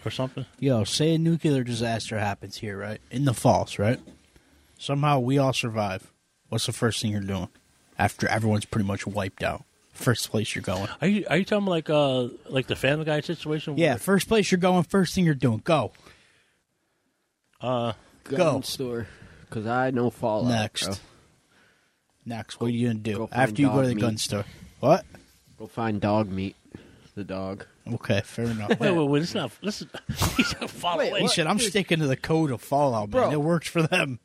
or something. Yo, say a nuclear disaster happens here, right? In the falls, right? Somehow we all survive. What's the first thing you're doing after everyone's pretty much wiped out? First place you're going. Are you are you talking like uh like the Family Guy situation? Yeah, first place you're going. First thing you're doing. Go. Uh. Gun Go store, because I know Fallout. Next, bro. Next, what go, are you gonna do after you go to the meat. gun store? What? Go find dog meat. The dog. Okay, fair enough. wait, wait, wait! It's not. Listen, he's a Fallout. He said, "I'm sticking to the code of Fallout, bro. Man. It works for them."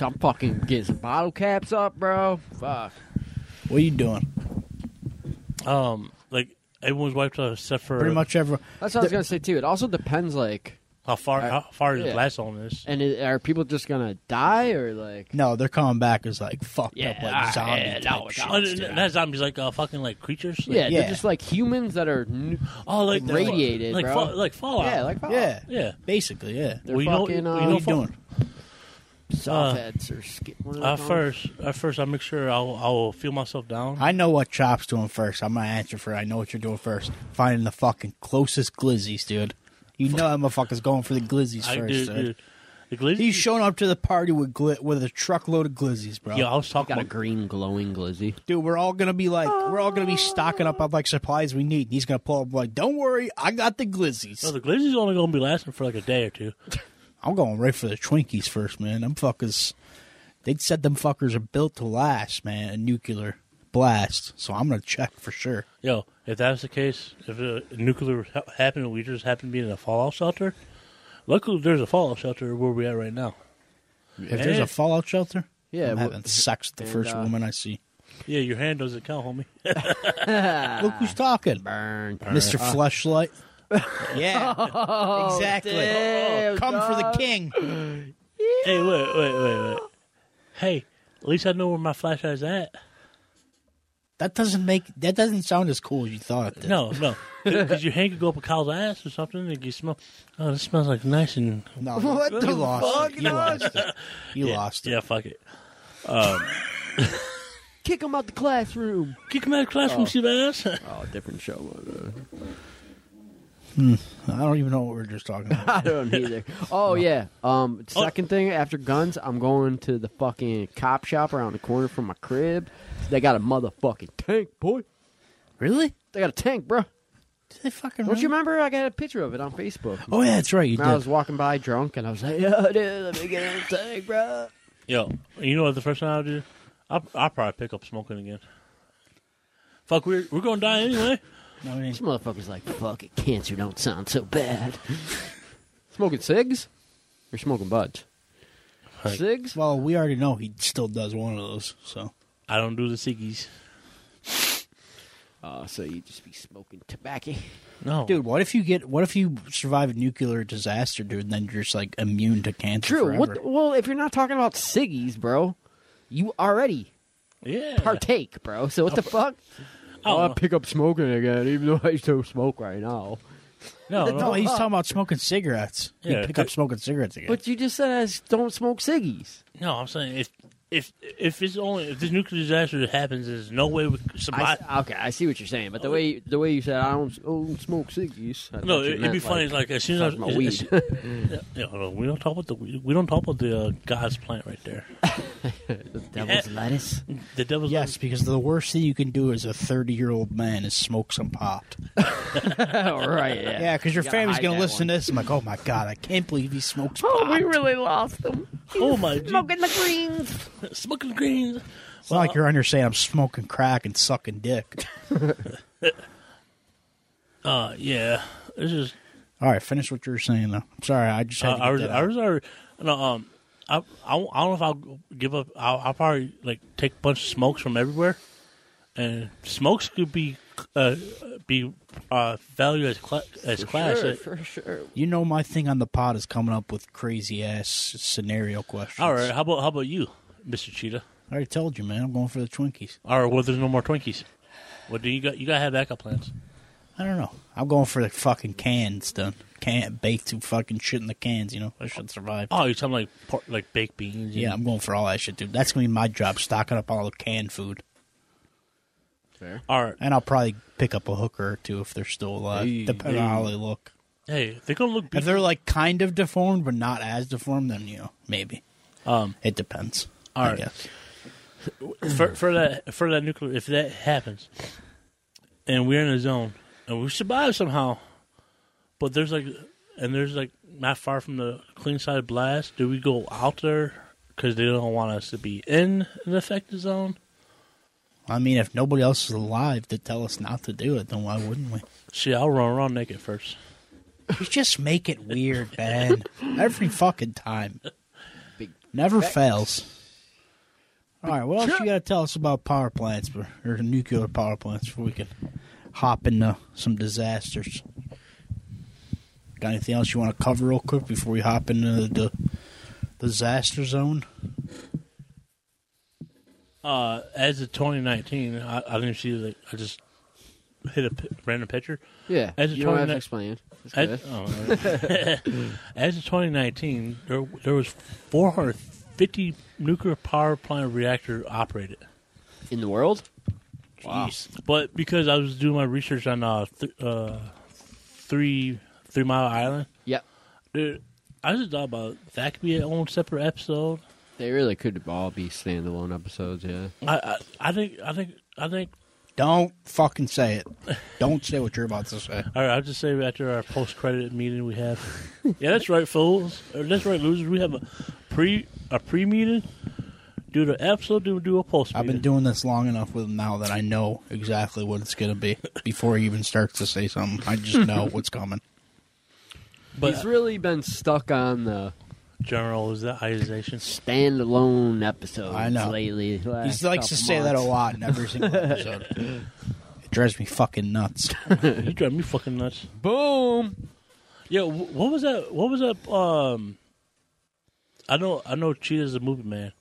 I'm fucking getting some bottle caps up, bro. Fuck. What are you doing? Um, like everyone's wiped out except for pretty much everyone. That's what the, I was gonna say too. It also depends, like. How far? How far is yeah. last on this? And it, are people just gonna die or like? No, they're coming back as like fucked yeah, up, like zombie yeah, type no, shit. No, not zombies, like uh, fucking like creatures. Like, yeah, yeah, they're just like humans that are n- oh, like radiated, like, bro. Like, fall, like Fallout. Yeah, like Fallout. Yeah, yeah. Basically, yeah. They're we fucking. Know, uh, we know what are you doing? Soft heads uh, or skip. At first, at first, I'll make sure I'll I'll feel myself down. I know what Chop's doing first. I'm gonna answer for it. I know what you're doing first. Finding the fucking closest glizzies, dude. You know that motherfucker's going for the glizzies I first, dude, dude. The glizzies? He's showing up to the party with gl- with a truckload of glizzies, bro. Yeah, I was talking about a green glowing glizzy. Dude, we're all gonna be like, we're all gonna be stocking up on like supplies we need. He's gonna pull up like, don't worry, I got the glizzies. No, the glizzies only gonna be lasting for like a day or two. I'm going right for the Twinkies first, man. Them fuckers, they said them fuckers are built to last, man. A nuclear blast, so I'm gonna check for sure. Yo, if that's the case, if a nuclear ha- happened and we just happen to be in a fallout shelter, luckily there's a fallout shelter where we're at right now. If and there's a fallout shelter, yeah, I'm having well, sex with the and, first uh, woman I see. Yeah, your hand doesn't count, homie. Look who's talking, burn, burn. Mister Uh, Fleshlight. Yeah, oh, exactly. Damn, oh, come dog. For the king. Yeah. Hey, wait, wait, wait, wait. Hey, at least I know where my flashlight's at. That doesn't make that doesn't sound as cool as you thought it did. No, no, because your hand could go up a cow's ass or something, and you smell. Oh, this smells like nice and. No, what you the lost fuck? It. You lost it. You yeah, lost it. Yeah, fuck it. Um, Kick him out the classroom. Kick him out of the classroom, see oh. ass. Oh, different show. Hmm. I don't even know what we are just talking about. I don't either. Oh, yeah. Um. Second oh. thing, after guns, I'm going to the fucking cop shop around the corner from my crib. They got a motherfucking tank, boy. Really? They got a tank, bro. Do they fucking Don't run? You remember? I got a picture of it on Facebook. Oh, yeah, that's right. You did. I was walking by drunk, and I was like, yo, dude, let me get in the tank, bro. Yo, you know what the first thing I'll do? I'll, I'll probably pick up smoking again. Fuck, we're, we're going to die anyway. No, we ain't. This motherfucker's like, fuck it, cancer don't sound so bad. Smoking cigs? Or smoking buds? Like, cigs? Well, we already know he still does one of those, so. I don't do the ciggies. Uh, so you just be smoking tobacco? No. Dude, what if you get? What if you survive a nuclear disaster, dude, and then you're just, like, immune to cancer True. forever? What, well, if you're not talking about ciggies, bro, you already yeah. partake, bro. So what oh, the fuck? I oh, I pick up smoking again, even though I still smoke right now. No, no, no, he's talking about smoking cigarettes. You yeah, pick up smoking cigarettes again. But you just said I don't smoke ciggies. No, I'm saying if if if it's only if this nuclear disaster that happens, there's no way we could survive. I, okay, I see what you're saying, but the way the way you said I don't, I don't smoke ciggies. I no, it, it'd be like, funny. Like as soon as my weed. As, as, you know, we don't talk about the we don't talk about the uh, God's plant right there. The devil's yeah. lettuce. The devil's yes, lettuce. Because the worst thing you can do as a thirty-year-old man is smoke some pop. All right. Yeah. Yeah, because your you family's going to listen one. to this. I'm like, oh, my God, I can't believe he smokes pot. Oh, we really lost him. He's oh, my smoking geez. the greens. Smoking greens. It's well, not like you're understanding I'm smoking crack and sucking dick. uh, yeah. It's just... All right, finish what you were saying, though. I'm sorry, I just had uh, to I was, I was already... No, um, I, I, I don't know if I'll give up. I'll, I'll probably, like, take a bunch of smokes from everywhere. And smokes could be... Uh, be uh, valued as, cl- as for class. Sure, for sure. You know my thing on the pod is coming up with crazy-ass scenario questions. All right. How about how about you, Mister Cheetah? I already told you, man. I'm going for the Twinkies. All right. Well, there's no more Twinkies. Well, do you got you got to have backup plans. I don't know. I'm going for the fucking cans, done. Can't bake too fucking shit in the cans, you know. I should survive. Oh, you're talking like, like baked beans? Yeah, I'm going for all that shit, dude. That's going to be my job, stocking up all the canned food. Fair. All right. And I'll probably pick up a hooker or two if they're still alive, hey, depending hey. on how they look. Hey, they're going to look beautiful. If they're, like, kind of deformed but not as deformed, then, you know, maybe. Um, it depends, all right. I guess. For, for, that, for that nuclear, if that happens, and we're in a zone, and we survive somehow, but there's, like, and there's, like, not far from the clean side blast, do we go out there because they don't want us to be in an affected zone? I mean, if nobody else is alive to tell us not to do it, then why wouldn't we? See, I'll run around naked first. You just make it weird, man. Every fucking time. Big Never facts. fails. All right, what else you got to tell us about power plants, or nuclear power plants, before we can hop into some disasters? Got anything else you want to cover real quick before we hop into the disaster zone? Uh, as of twenty nineteen, I, I didn't see like I just hit a p- random picture. Yeah, as of you don't have to explain. As, oh, as of twenty nineteen, there there was four hundred fifty nuclear power plant reactor operated in the world. Jeez. Wow. But because I was doing my research on uh, th- uh three Three Mile Island. Yep. Dude, I just thought about it. That could be its own separate episode. They really could all be standalone episodes, yeah. I, I, I think, I think, I think. Don't fucking say it. Don't say what you're about to say. All right, I'll just say after our post-credit meeting we have. Yeah, that's right, fools. Or that's right, losers. We have a pre, a pre-meeting. Do the episode. Do do a post-meeting. I've been doing this long enough with them now that I know exactly what it's gonna be before he even starts to say something. I just know what's coming. But he's really been stuck on the. Generalization. Standalone episodes I know. lately. He likes to months. say that a lot in every single episode. It drives me fucking nuts. You drive me fucking nuts. Boom. Yeah, what was that? What was that? Um, I know, I know. Cheetah's a movie man,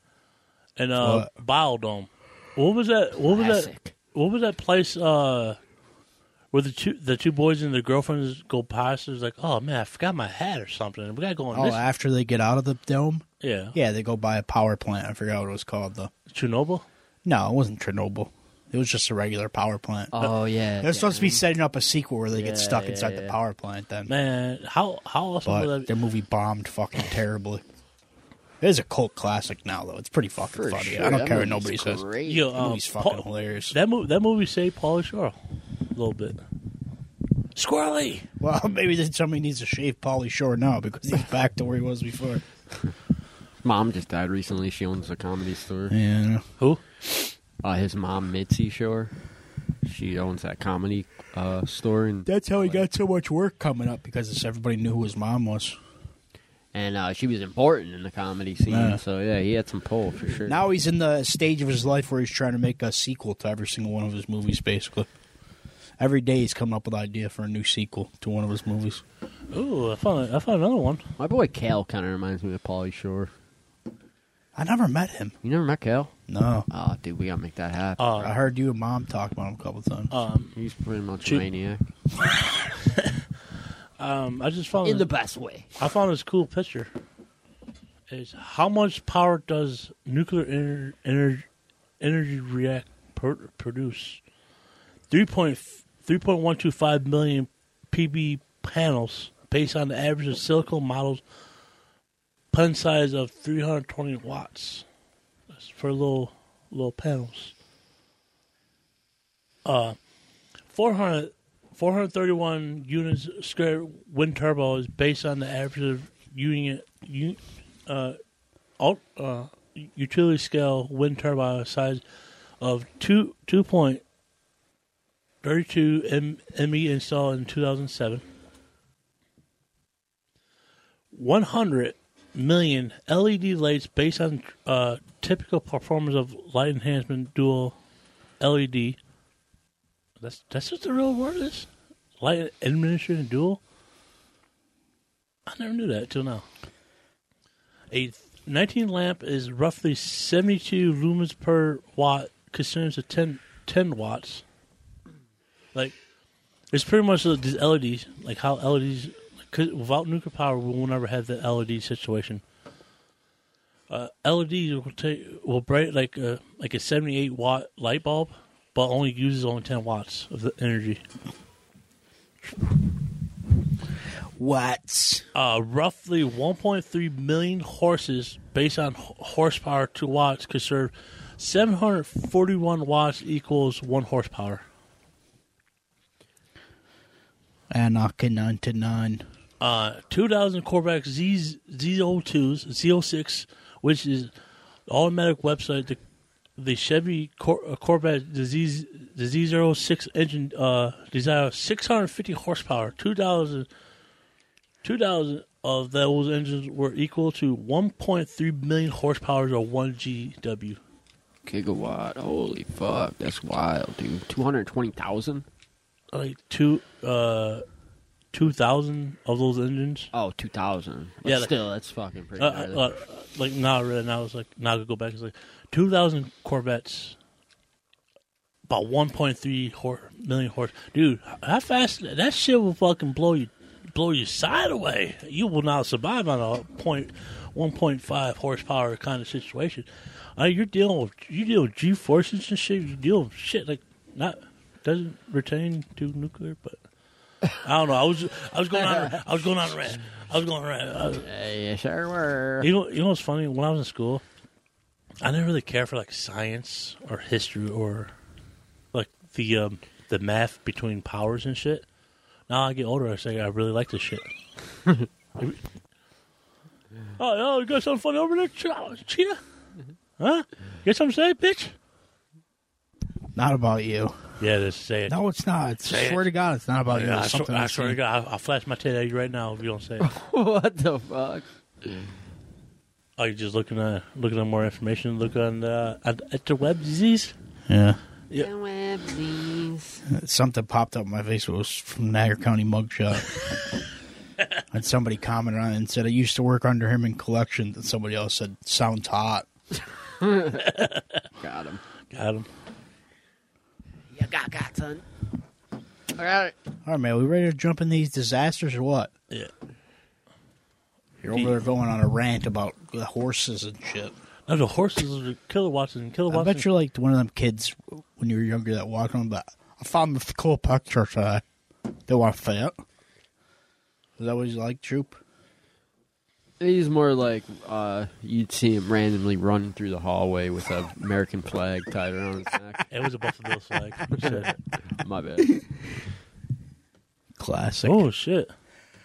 and uh, Biodome. What was that? What was Classic. that? What was that place? Uh, Where the two the two boys and their girlfriends go past, it's like, oh man, I forgot my hat or something. We gotta go on. Oh, this. After they get out of the dome, yeah, yeah, they go by a power plant. I forgot what it was called though. Chernobyl? No, it wasn't Chernobyl. It was just a regular power plant. Oh yeah, they're yeah. supposed to be setting up a sequel where they yeah, get stuck yeah, inside yeah. the power plant. Then man, how how awesome but would that be? Their movie bombed fucking terribly. It is a cult classic now, though. It's pretty fucking For funny. Sure. I don't that care what nobody great. says. Yo, um, movie's fucking Paul, hilarious. That movie, that movie saved Pauly Shore a little bit. Squirrely! Well, maybe somebody needs to shave Pauly Shore now because he's back to where he was before. Mom just died recently. She owns a Comedy Store. Yeah. Who? Uh, his mom, Mitzi Shore. She owns that Comedy uh, Store. In That's how he got so much work coming up because everybody knew who his mom was. And uh, she was important in the comedy scene, yeah. so yeah, he had some pull for sure. Now he's in the stage of his life where he's trying to make a sequel to every single one of his movies, basically. Every day he's coming up with an idea for a new sequel to one of his movies. Ooh, I found, I found another one. My boy Cal kind of reminds me of Pauly Shore. I never met him. You never met Cal? No. Oh, dude, we got to make that happen. Uh, I heard you and Mom talk about him a couple times. Um, he's pretty much a maniac. Um, I just found in it, the best way. I found this cool picture. Is how much power does nuclear ener- ener- energy react per- produce? three point one two five million P V panels based on the average of silicon models, pen size of three hundred twenty watts. That's for little little panels. Uh, four hundred, four thirty-one units square wind turbo is based on the average of unit, un, uh, alt, uh, utility scale wind turbine size of two two point thirty two m me installed in two thousand seven. One hundred million L E D lights based on uh, typical performance of light enhancement dual L E D. That's that's what the real word is? Light administration dual? I never knew that till now. A nineteen lamp is roughly seventy-two lumens per watt, consumes a ten, ten watts. Like, it's pretty much like these L E Ds, like how L E Ds, cause without nuclear power, we will never have the L E D situation. Uh, L E Ds will take will bright like a like a seventy-eight watt light bulb, but only uses only ten watts of the energy. Watts. Uh, roughly one point three million horses, based on ho- horsepower to watts, conserve seven hundred forty-one watts equals one horsepower. And I can on to none. Uh, two thousand Corvette Z oh twos, Z oh six, which is the automatic website. The, the Chevy Cor- uh, Corvette, the, Z- the Z oh six engine, uh, desires six hundred fifty horsepower. two thousand two thousand of those engines were equal to one point three million horsepower, or one gigawatt. Gigawatt. Holy fuck. That's wild, dude. two hundred twenty thousand? Like two, uh, two thousand of those engines. Oh, two thousand. Yeah, like, still, that's fucking pretty uh, uh, uh, Like, now I read it, now it's like, now I could go back. It's like two thousand Corvettes, about one point three hor- million horse. Dude, how fast? That shit will fucking blow you. Blow your side away. You will not survive on a point one point five horsepower kind of situation. Uh, you're dealing with you deal with G forces and shit. You deal with shit like not doesn't retain to nuclear, but I don't know. I was I was going on I was going on rant. I was going on rant. I was, yeah, sure were. You know you know what's funny? When I was in school, I didn't really care for like science or history or like the um, the math between powers and shit. Now I get older, I say I really like this shit. oh, oh, you got something funny over there, Cheetah? Huh? You got something to say, bitch? Not about you. Yeah, just say it. No, it's not. It's, I swear it. to God, it's not about yeah, you. I, sw- I swear to God, I'll, I'll flash my tit at you right now if you don't say it. What the fuck? Oh, you're just looking at looking at more information. Look on uh, at, at the web disease. Yeah. Yep. The websies. Something popped up in my face. It was from Niagara County mugshot. And somebody commented on it and said, I used to work under him in collections. And somebody else said, sounds hot. Got him. Got him. You got got, son. I got it. All right, man. We ready to jump in these disasters or what? Yeah. You're over there going on a rant about the horses and shit. No, the horses are kilowatts and kilowatts. I bet you're like one of them kids when you were younger that walked on, but I found this cool picture today. They want to fit. Is that what you like, Troop? He's more like uh, you'd see him randomly running through the hallway with an American flag tied around his neck. It was a Buffalo Bills flag. My bad. Classic. Oh, shit.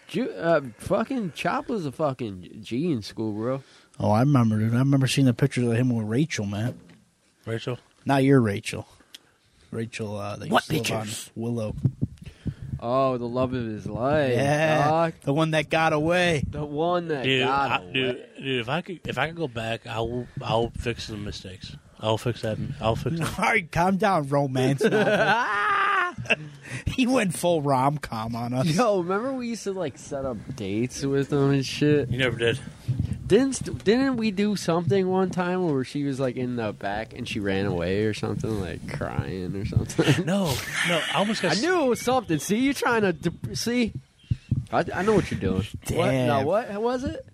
Ju- uh, fucking Chop was a fucking G in school, bro. Oh, I remember it. I remember seeing the pictures of him with Rachel, man. Rachel? Not your Rachel. Rachel, uh, they what used to pictures? Live on Willow. Oh, the love of his life. Yeah, Doc. The one that got away. The one that dude, got I, away. Dude, dude, if I could, if I could go back, I will, I will fix the mistakes. I'll fix that. I'll fix. All right, calm down, romance. He went full rom-com on us. Yo, remember we used to like set up dates with him and shit. You never did. Didn't didn't we do something one time where she was like in the back and she ran away or something, like crying or something? No, no, I almost got. I knew it was something. See, you're trying to de- see. I, I know what you're doing. What? Now, what was it?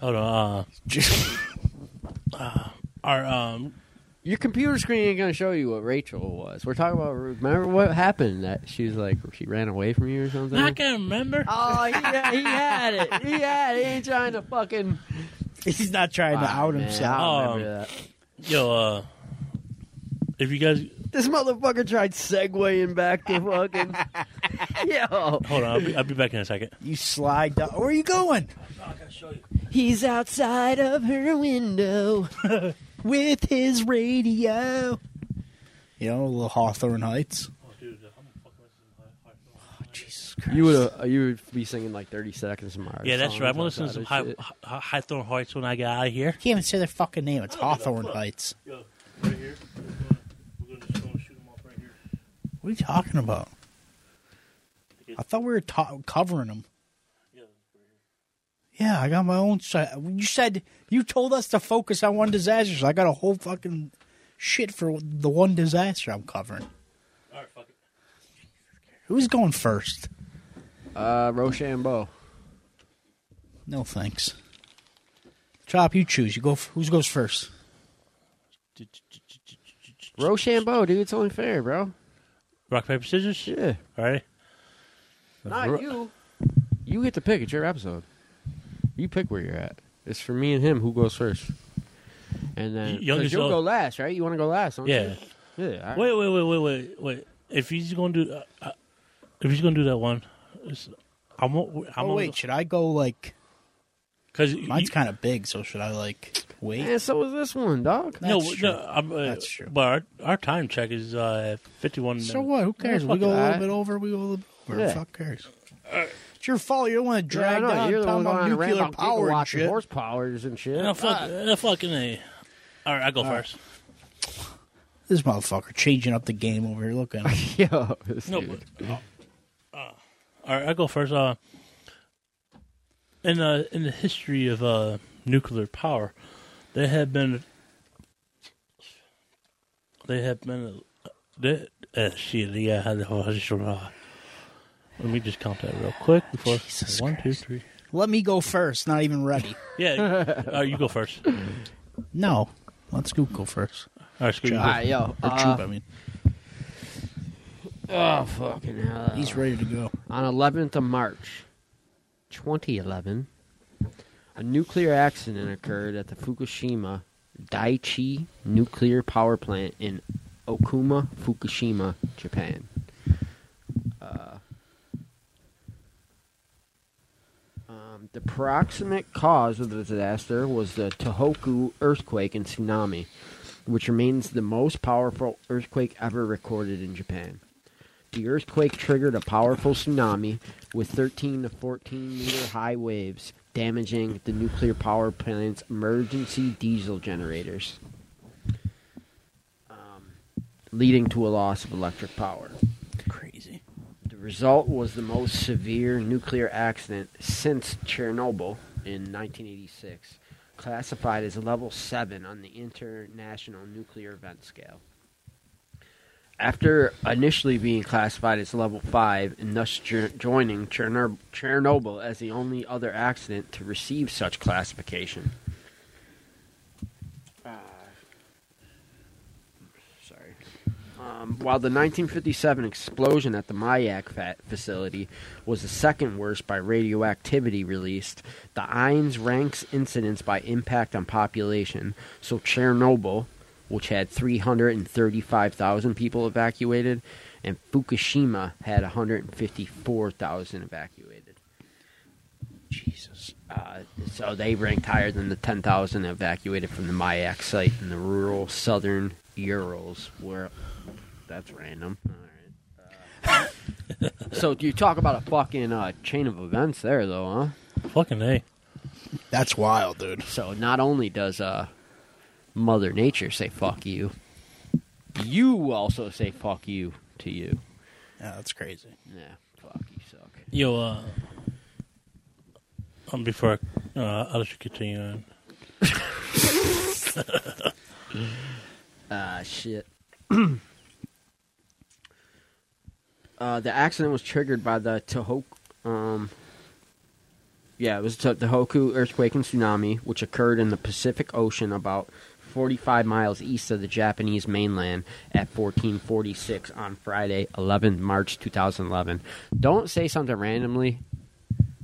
Hold on. Uh, uh, our um, your computer screen ain't gonna show you what Rachel was. We're talking about. Remember what happened? That she was like she ran away from you or something. I can't remember. Oh, yeah, he, he had it. He had it. He ain't trying to fucking. He's not trying wow, to out man, himself. I don't remember um, that. Yo, uh, if you guys. This motherfucker tried segueing back to fucking. Yo. Hold on, I'll be, I'll be back in a second. You slide down. Where are you going? I gotta show you. He's outside of her window with his radio. You know, a little Hawthorne Heights. Oh, dude, how the fuck was this Hawthorne Heights? Oh, Jesus Christ. You would, uh, you would be singing like thirty seconds of Mars. Yeah, that's right. I'm gonna listen to some Hawthorne Hi- Hi- Heights when I get out of here. You can't even say their fucking name. It's Hawthorne Heights. Yo, right here. What are you talking about? I thought we were ta- covering them. Yeah, I got my own side. You said you told us to focus on one disaster, so I got a whole fucking shit for the one disaster I'm covering. All right, fuck it. Who's going first? Uh, Rochambeau. No thanks. Chop, you choose. You go. F- who goes first? Rochambeau, dude. It's only fair, bro. Rock, paper, scissors? Yeah. All right. Not Ro- you. You get to pick. It's your episode. You pick where you're at. It's for me and him who goes first. And then you'll old. go last, right? You want to go last, don't yeah. you? Yeah. Right. Wait, wait, wait, wait, wait, wait. If he's going to do uh, uh, if he's going to do that one, I'm, I'm Oh wait, go. should I go like Cuz mine's kind of big, so should I like wait? And so is this one, dog. That's no, true. no I'm, uh, That's true. But our, our time check is uh, fifty-one minutes. So what? Who cares? We go a little bit over, we go a little bit over. Yeah. Fuck cares. Uh, It's your fault. You don't want to drag yeah, I know. You're down the one going nuclear around power and shit. Horsepowers and shit. No, fuck, ah. no, fucking A. All right, I'll go All first. Right. This motherfucker changing up the game over here. Look at him. Yo, no, but, uh, uh, all right, I'll go first. Uh, in, uh, in the history of uh, nuclear power, there have been... There have been... There, uh, shit, yeah, I don't know. Let me just count that real quick before Jesus one, Christ. two, three. Let me go first. Not even ready. yeah, uh, you go first. No, let Scoop go first. All right, Scoop. All right, yo, or uh, Choop, I mean. Oh fucking hell! He's ready to go. On eleventh of March, twenty eleven, a nuclear accident occurred at the Fukushima Daiichi nuclear power plant in Okuma, Fukushima, Japan. Uh. The proximate cause of the disaster was the Tohoku earthquake and tsunami, which remains the most powerful earthquake ever recorded in Japan. The earthquake triggered a powerful tsunami with thirteen to fourteen meter high waves, damaging the nuclear power plant's emergency diesel generators, um, leading to a loss of electric power. Crazy. The result was the most severe nuclear accident since Chernobyl in nineteen eighty-six, classified as level seven on the International Nuclear Event Scale. After initially being classified as level five and thus ger- joining Chernob- Chernobyl as the only other accident to receive such classification. Um, while the nineteen fifty-seven explosion at the Mayak fat facility was the second worst by radioactivity released, the I N E S ranks incidents by impact on population. So Chernobyl, which had three hundred thirty-five thousand people evacuated, and Fukushima had one hundred fifty-four thousand evacuated. Jesus. Uh, so they ranked higher than the ten thousand evacuated from the Mayak site in the rural southern Urals, where... That's random. All right. Uh, so you talk about a fucking uh, chain of events there, though, huh? Fucking A. That's wild, dude. So not only does uh, Mother Nature say fuck you, you also say fuck you to you. Yeah, that's crazy. Yeah, fuck you, suck. Yo, uh, um, before I, uh, I'll just continue on. Ah, uh, shit. Uh, the accident was triggered by the Tohoku, Um, yeah, it was the Tohoku earthquake and tsunami, which occurred in the Pacific Ocean about forty-five miles east of the Japanese mainland at fourteen forty-six on Friday, eleventh of March, twenty eleven. Don't say something randomly,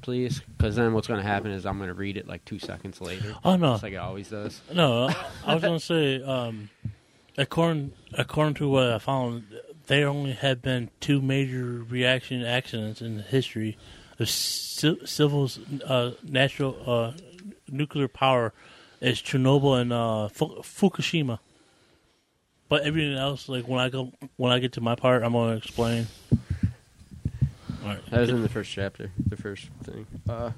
please, because then what's going to happen is I'm going to read it like two seconds later. Oh, no. Just like it always does. No, I was going to say, um, according, according to what I found, there only had been two major reaction accidents in the history of civil's uh, natural uh, nuclear power. It's Chernobyl and uh, Fu- Fukushima, but everything else, like when I go when I get to my part, I'm gonna explain. All right. That was in the first chapter, the first thing. Uh,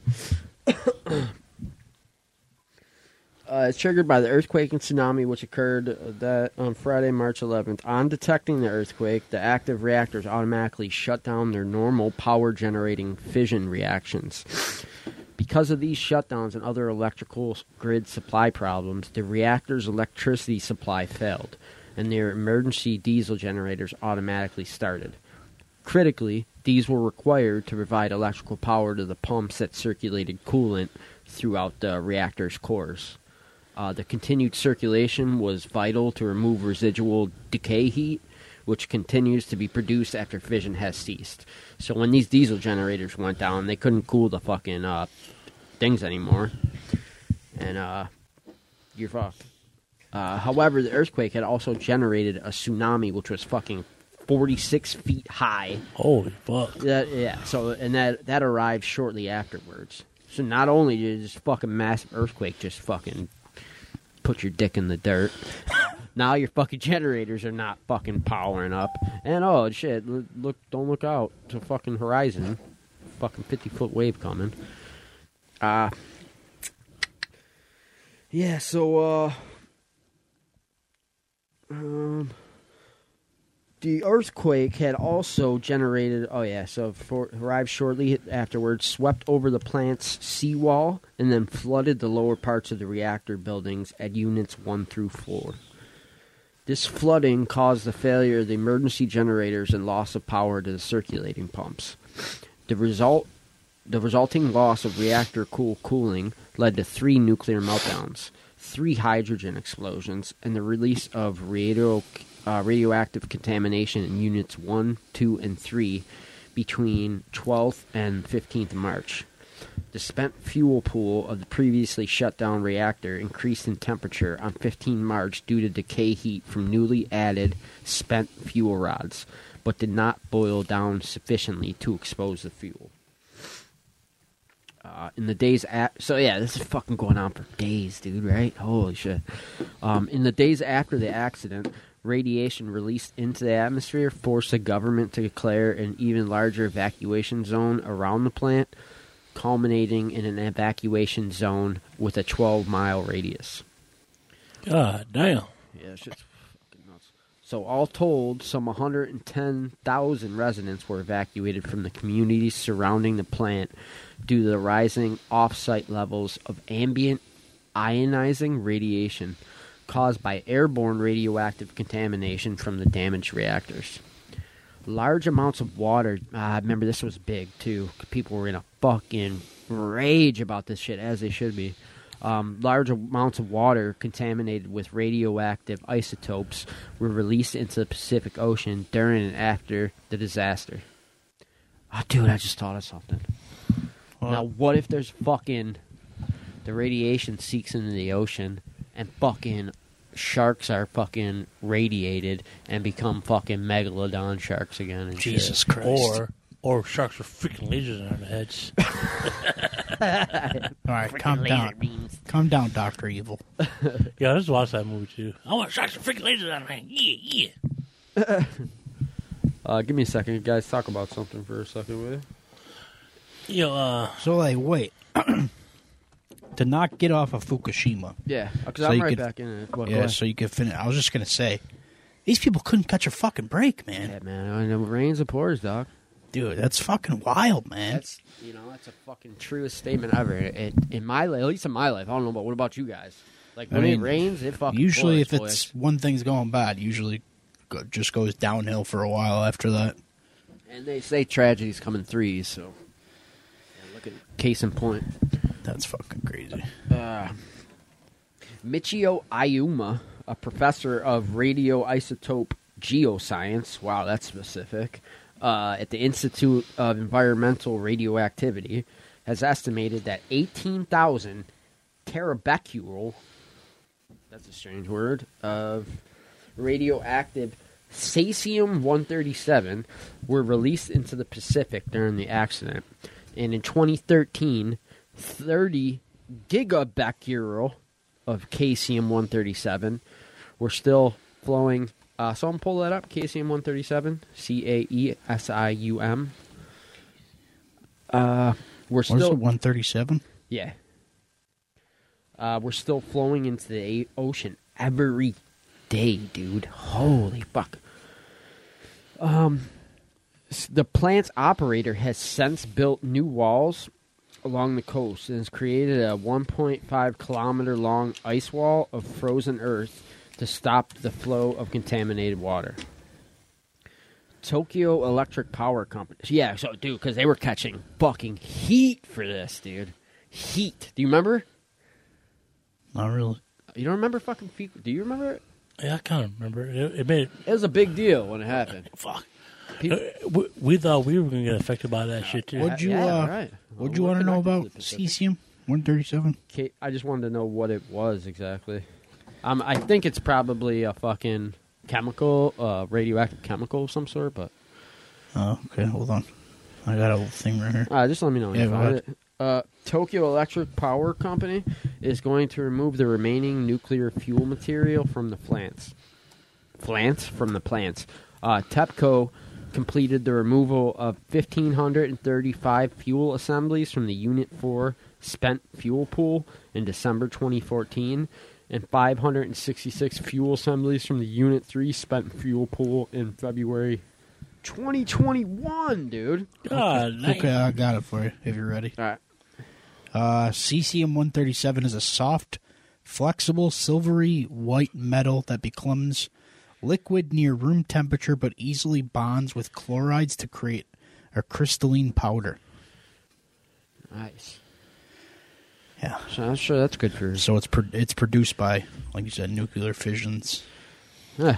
uh, it's triggered by the earthquake and tsunami, which occurred that on Friday, March eleventh. On detecting the earthquake, the active reactors automatically shut down their normal power-generating fission reactions. Because of these shutdowns and other electrical grid supply problems, the reactor's electricity supply failed, and their emergency diesel generators automatically started. Critically, these were required to provide electrical power to the pumps that circulated coolant throughout the reactor's cores. Uh, the continued circulation was vital to remove residual decay heat, which continues to be produced after fission has ceased. So when these diesel generators went down, they couldn't cool the fucking uh, things anymore. And uh, you're fucked. Uh, however, the earthquake had also generated a tsunami, which was fucking forty-six feet high. Holy fuck. That, yeah, so, and that, that arrived shortly afterwards. So not only did this fucking massive earthquake just fucking put your dick in the dirt... Now your fucking generators are not fucking powering up. And oh, shit, look, don't look out. It's a fucking horizon. Fucking fifty-foot wave coming. Uh, yeah, so, uh... Um... The earthquake had also generated, oh yeah, so for, arrived shortly afterwards, swept over the plant's seawall, and then flooded the lower parts of the reactor buildings at units one through four. This flooding caused the failure of the emergency generators and loss of power to the circulating pumps. The result, the resulting loss of reactor cool cooling led to three nuclear meltdowns, three hydrogen explosions, and the release of radio, uh, radioactive contamination in units one, two, and three between twelfth and fifteenth of March. The spent fuel pool of the previously shut-down reactor increased in temperature on fifteenth of March due to decay heat from newly added spent fuel rods, but did not boil down sufficiently to expose the fuel. Uh, in the days after... So, yeah, this is fucking going on for days, dude, right? Holy shit. Um, in the days after the accident... Radiation released into the atmosphere forced the government to declare an even larger evacuation zone around the plant, culminating in an evacuation zone with a twelve-mile radius. God damn. Yeah, shit's fucking nuts. So all told, some one hundred ten thousand residents were evacuated from the communities surrounding the plant due to the rising off-site levels of ambient ionizing radiation caused by airborne radioactive contamination from the damaged reactors. Large amounts of water, I uh, remember this was big too, people were in a fucking rage about this shit, as they should be. Um, large amounts of water contaminated with radioactive isotopes were released into the Pacific Ocean during and after the disaster. Oh, dude, I just thought of something. What? Now, what if there's fucking, the radiation seeps into the ocean, and fucking sharks are fucking radiated and become fucking megalodon sharks again. And Jesus shit. Christ. Or or sharks with freaking lasers on their heads. All right, freaking calm down. Beams. Calm down, Doctor Evil. Yeah, I just watched that movie, too. I want sharks with freaking lasers on their heads. Yeah, yeah. uh, give me a second. You guys talk about something for a second, will you? You know, uh... So, like, wait. To not get off of Fukushima. Yeah, because so I'm right could, back in it. What, yeah, so you could finish. I was just going to say, these people couldn't catch a fucking break, man. Yeah, man. I mean, the rains and pours, dog. Dude, that's fucking wild, man. That's, you know, that's a fucking truest statement ever. It, in my life, at least in my life. I don't know, but what about you guys? Like, when I mean, it rains, it fucking usually pours, if it's boys. One thing's going bad, usually go, just goes downhill for a while after that. And they say tragedies come in threes, so. fucking case in point. That's fucking crazy. Uh, Michio Ayuma, a professor of radioisotope geoscience, wow, that's specific, uh, at the Institute of Environmental Radioactivity, has estimated that eighteen thousand terabecquerel, that's a strange word, of radioactive cesium one thirty-seven were released into the Pacific during the accident. And in twenty thirteen, thirty gigabecquerel of cesium one thirty-seven were still flowing. Uh, so I'm going to pull that up, cesium one thirty-seven, C A E S I U M. Uh, we're still, what is it, one thirty-seven? Yeah. Uh, we're still flowing into the ocean every day, dude. Holy fuck. Um, the plant's operator has since built new walls along the coast and has created a one point five kilometer long ice wall of frozen earth to stop the flow of contaminated water. Tokyo Electric Power Company. Yeah, so, dude, because they were catching fucking heat for this, dude. Heat. Do you remember? Not really. You don't remember fucking... Do you remember it? Yeah, I kind of remember. It, it made it was a big deal when it happened. Fuck, people, we, we thought we were going to get affected by that shit too. What'd you, yeah, uh, right. What'd well, you want to know about cesium one thirty-seven? Okay, I just wanted to know what it was exactly. Um, I think it's probably a fucking chemical, uh, radioactive chemical of some sort. But oh, okay, hold on, I got a whole thing right here. Uh, just let me know when yeah, you find it. Uh, Tokyo Electric Power Company is going to remove the remaining nuclear fuel material from the plants. Plants? From the plants. Uh, TEPCO completed the removal of one thousand five hundred thirty-five fuel assemblies from the Unit four spent fuel pool in December twenty fourteen and five hundred sixty-six fuel assemblies from the Unit three spent fuel pool in February twenty twenty-one, dude. God, okay, okay, I got it for you if you're ready. All right. Uh, cesium one thirty-seven is a soft, flexible, silvery white metal that becomes liquid near room temperature but easily bonds with chlorides to create a crystalline powder. Nice. Yeah. So I'm sure that's good for... So it's pro- it's produced by, like you said, nuclear fissions. Yeah.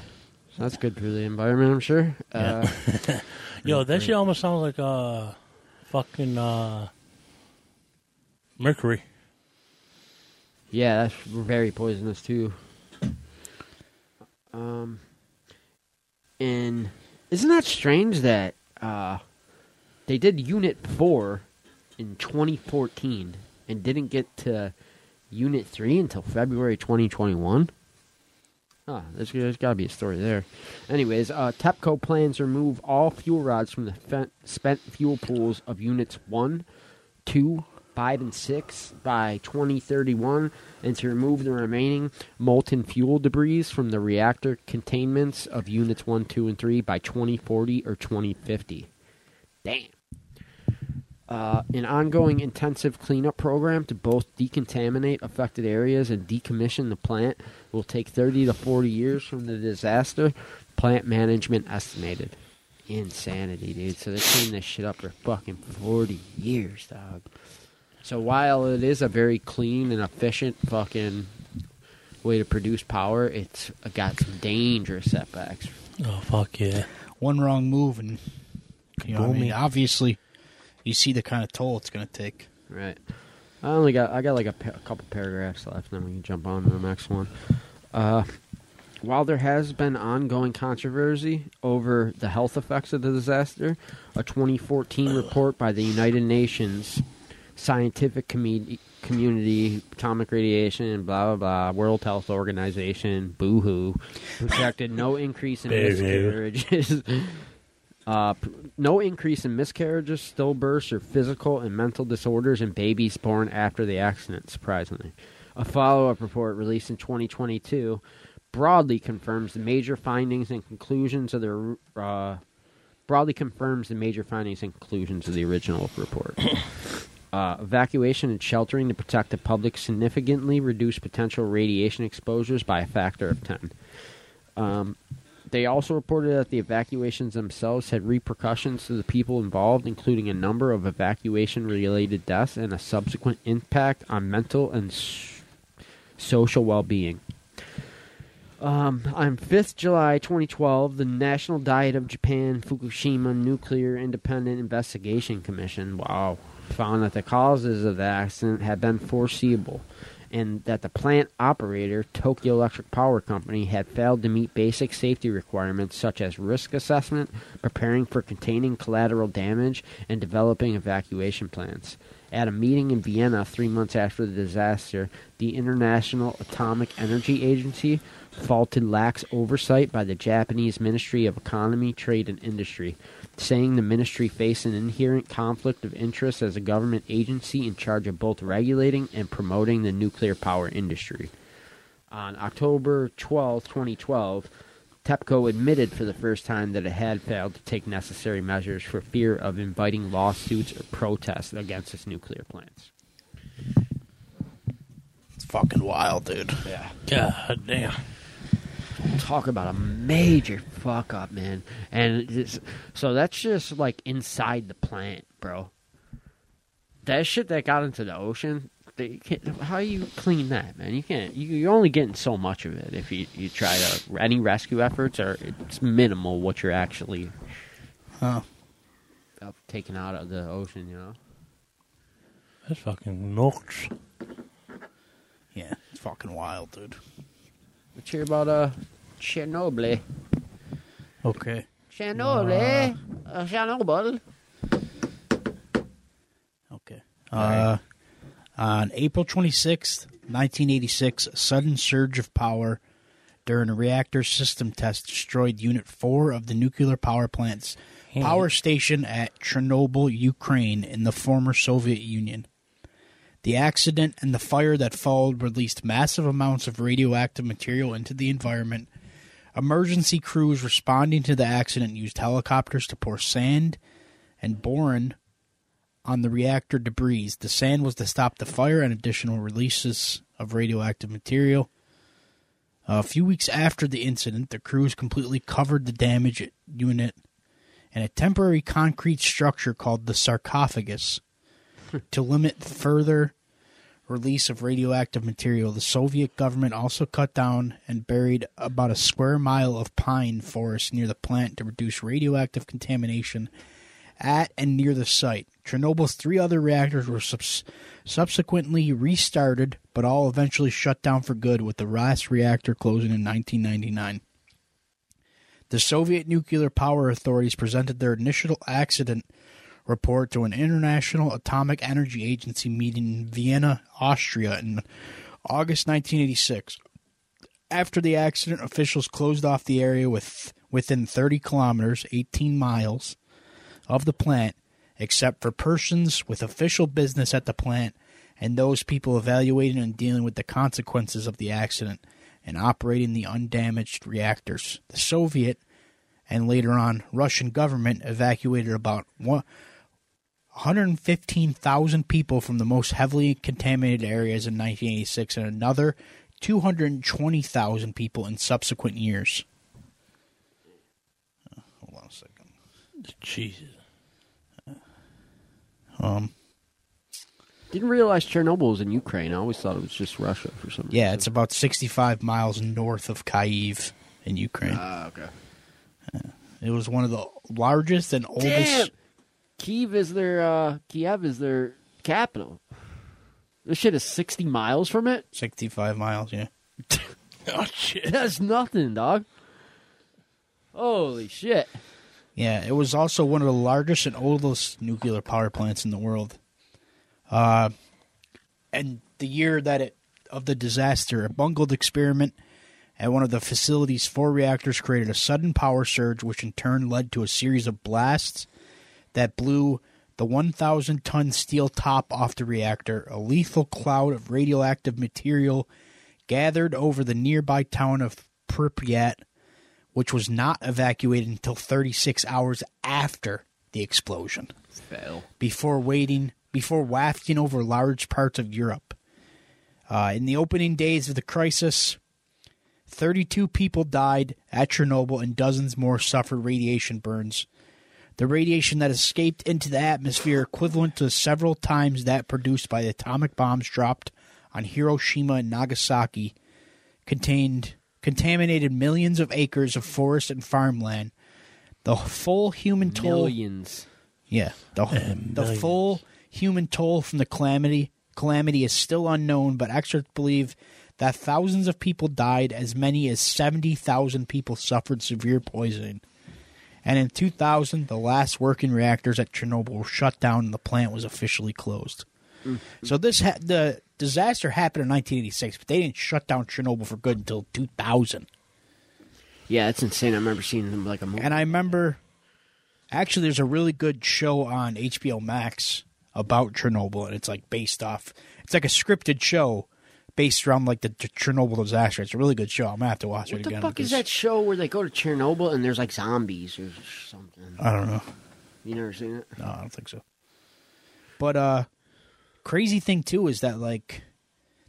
So that's good for the environment, I'm sure. Yeah. Uh, Yo, that shit almost sounds like uh, fucking... Uh... mercury. Yeah, that's very poisonous too. Um, and isn't that strange that uh, they did Unit four in twenty fourteen and didn't get to Unit three until February twenty twenty-one? Huh, there's, there's got to be a story there. Anyways, uh, TEPCO plans to remove all fuel rods from the fe- spent fuel pools of Units one, two, Five and six by twenty thirty-one, and to remove the remaining molten fuel debris from the reactor containments of units one, two, and three by twenty forty or twenty fifty. Damn. Uh, an ongoing intensive cleanup program to both decontaminate affected areas and decommission the plant will take thirty to forty years from the disaster. Plant management estimated. Insanity, dude. So they cleaned this shit up for fucking forty years, dog. So while it is a very clean and efficient fucking way to produce power, it's got some dangerous setbacks. Oh, fuck yeah. One wrong move and, you know what I mean? Obviously, you see the kind of toll it's going to take. Right. I only got, I got like a, pa- a couple paragraphs left, and then we can jump on to the next one. Uh, while there has been ongoing controversy over the health effects of the disaster, a twenty fourteen report by the United Nations... Scientific com- Community, Atomic Radiation, blah, blah, blah, World Health Organization, boo-hoo, projected no increase in miscarriages, uh, no increase in miscarriages, stillbirths, or physical and mental disorders in babies born after the accident, surprisingly. A follow-up report released in twenty twenty-two broadly confirms the major findings and conclusions of the... Uh, broadly confirms the major findings and conclusions of the original report. Uh, evacuation and sheltering to protect the public significantly reduce potential radiation exposures by a factor of ten. Um, They also reported that the evacuations themselves had repercussions to the people involved, including a number of evacuation-related deaths and a subsequent impact on mental and s- social well-being. Um, on the fifth of July, twenty twelve, the National Diet of Japan Fukushima Nuclear Independent Investigation Commission, wow, found that the causes of the accident had been foreseeable, and that the plant operator, Tokyo Electric Power Company, had failed to meet basic safety requirements such as risk assessment, preparing for containing collateral damage, and developing evacuation plans. At a meeting in Vienna three months after the disaster, the International Atomic Energy Agency faulted lax oversight by the Japanese Ministry of Economy, Trade, and Industry, saying the ministry faced an inherent conflict of interest as a government agency in charge of both regulating and promoting the nuclear power industry. On October twelfth, twenty twelve, TEPCO admitted for the first time that it had failed to take necessary measures for fear of inviting lawsuits or protests against its nuclear plants. It's fucking wild, dude. Yeah. God damn. Talk about a major fuck up, man. And just, so that's just like inside the plant, bro. That shit that got into the ocean, they can't, how you clean that, man? You can't. You, you're only getting so much of it if you, you try to. Any rescue efforts are it's minimal what you're actually huh. taking out of the ocean, you know? That's fucking nuts. Yeah, it's fucking wild, dude. Let's hear about uh, Chernobyl. Okay. Chernobyl. Uh, uh, Chernobyl. Okay. Uh, right. On April twenty-sixth, nineteen eighty-six, a sudden surge of power during a reactor system test destroyed Unit four of the nuclear power plant's hey. power station at Chernobyl, Ukraine, in the former Soviet Union. The accident and the fire that followed released massive amounts of radioactive material into the environment. Emergency crews responding to the accident used helicopters to pour sand and boron on the reactor debris. The sand was to stop the fire and additional releases of radioactive material. A few weeks after the incident, the crews completely covered the damaged unit in a temporary concrete structure called the sarcophagus to limit further release of radioactive material. The Soviet government also cut down and buried about a square mile of pine forest near the plant to reduce radioactive contamination at and near the site. Chernobyl's three other reactors were subs- subsequently restarted, but all eventually shut down for good, with the last reactor closing in nineteen ninety-nine. The Soviet nuclear power authorities presented their initial accident report to an International Atomic Energy Agency meeting in Vienna, Austria in August nineteen eighty-six. After the accident, officials closed off the area with within thirty kilometers, eighteen miles, of the plant, except for persons with official business at the plant and those people evaluating and dealing with the consequences of the accident and operating the undamaged reactors. The Soviet and later on Russian government evacuated about one. one hundred fifteen thousand people from the most heavily contaminated areas in nineteen eighty-six and another two hundred twenty thousand people in subsequent years. Uh, hold on a second. Jesus. Uh, um, Didn't realize Chernobyl was in Ukraine. I always thought it was just Russia for some reason. Yeah, it's about sixty-five miles north of Kyiv in Ukraine. Ah, uh, okay. Uh, it was one of the largest and oldest... Damn! Kyiv is their, uh, Kiev is their capital. This shit is sixty miles from it? sixty-five miles, yeah. Oh, shit. That's nothing, dog. Holy shit. Yeah, it was also one of the largest and oldest nuclear power plants in the world. Uh, and the year that it, of the disaster, a bungled experiment at one of the facility's four reactors created a sudden power surge, which in turn led to a series of blasts that blew the one thousand ton steel top off the reactor. A lethal cloud of radioactive material gathered over the nearby town of Pripyat, which was not evacuated until thirty-six hours after the explosion. Fail. Before waiting, before wafting over large parts of Europe. Uh, in the opening days of the crisis, thirty-two people died at Chernobyl and dozens more suffered radiation burns. The radiation that escaped into the atmosphere equivalent to several times that produced by the atomic bombs dropped on Hiroshima and Nagasaki contained contaminated millions of acres of forest and farmland. The full human toll... Millions. Yeah. The, uh, the full human toll from the calamity, calamity is still unknown, but experts believe that thousands of people died, as many as seventy thousand people suffered severe poisoning. And in two thousand, the last working reactors at Chernobyl were shut down and the plant was officially closed. Mm-hmm. So this ha- the disaster happened in nineteen eighty-six, but they didn't shut down Chernobyl for good until two thousand. Yeah, that's insane. I remember seeing them like a movie. And I remember, actually, there's a really good show on H B O Max about Chernobyl, and it's like based off, it's like a scripted show based around like the, the Chernobyl disaster. It's a really good show. I'm going to have to watch what it again. What the fuck because... is that show where they go to Chernobyl and there's like zombies or something? I don't know. You never seen it? No, I don't think so. But uh, crazy thing too is that like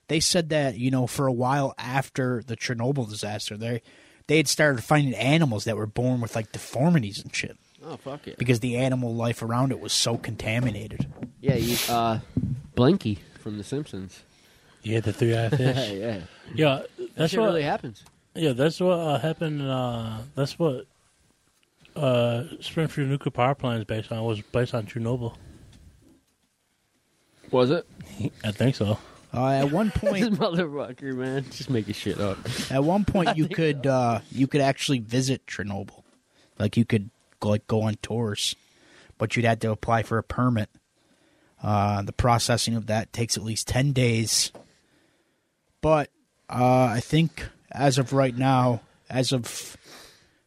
they said that, you know, for a while after the Chernobyl disaster, they they had started finding animals that were born with like deformities and shit. Oh, fuck it. Because the animal life around it was so contaminated. Yeah, you, uh, Blinky from The Simpsons. Yeah, the three-eyed fish. yeah, yeah. That's that what really happens. Yeah, that's what uh, happened. Uh, that's what uh, Springfield Nuclear Power Plant is based on. Was based on Chernobyl. Was it? I think so. Uh, at one point, this motherfucker, man, just making shit up. At one point, you could so. uh, you could actually visit Chernobyl, like you could go, like go on tours, but you'd have to apply for a permit. Uh, the processing of that takes at least ten days. But uh, I think as of right now, as of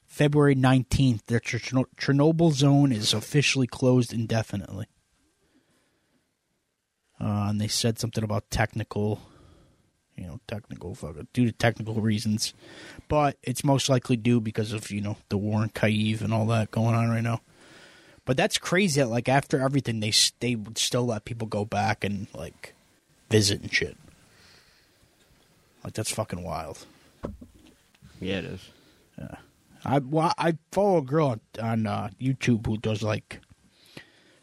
February nineteenth, the Chern- Chernobyl zone is officially closed indefinitely. Uh, and they said something about technical, you know, technical, due to technical reasons. But it's most likely due because of, you know, the war in Kyiv and all that going on right now. But that's crazy that, like, after everything, they, they would still let people go back and, like, visit and shit. Like, that's fucking wild. Yeah, it is. Yeah. I, well, I follow a girl on, on uh, YouTube who does, like,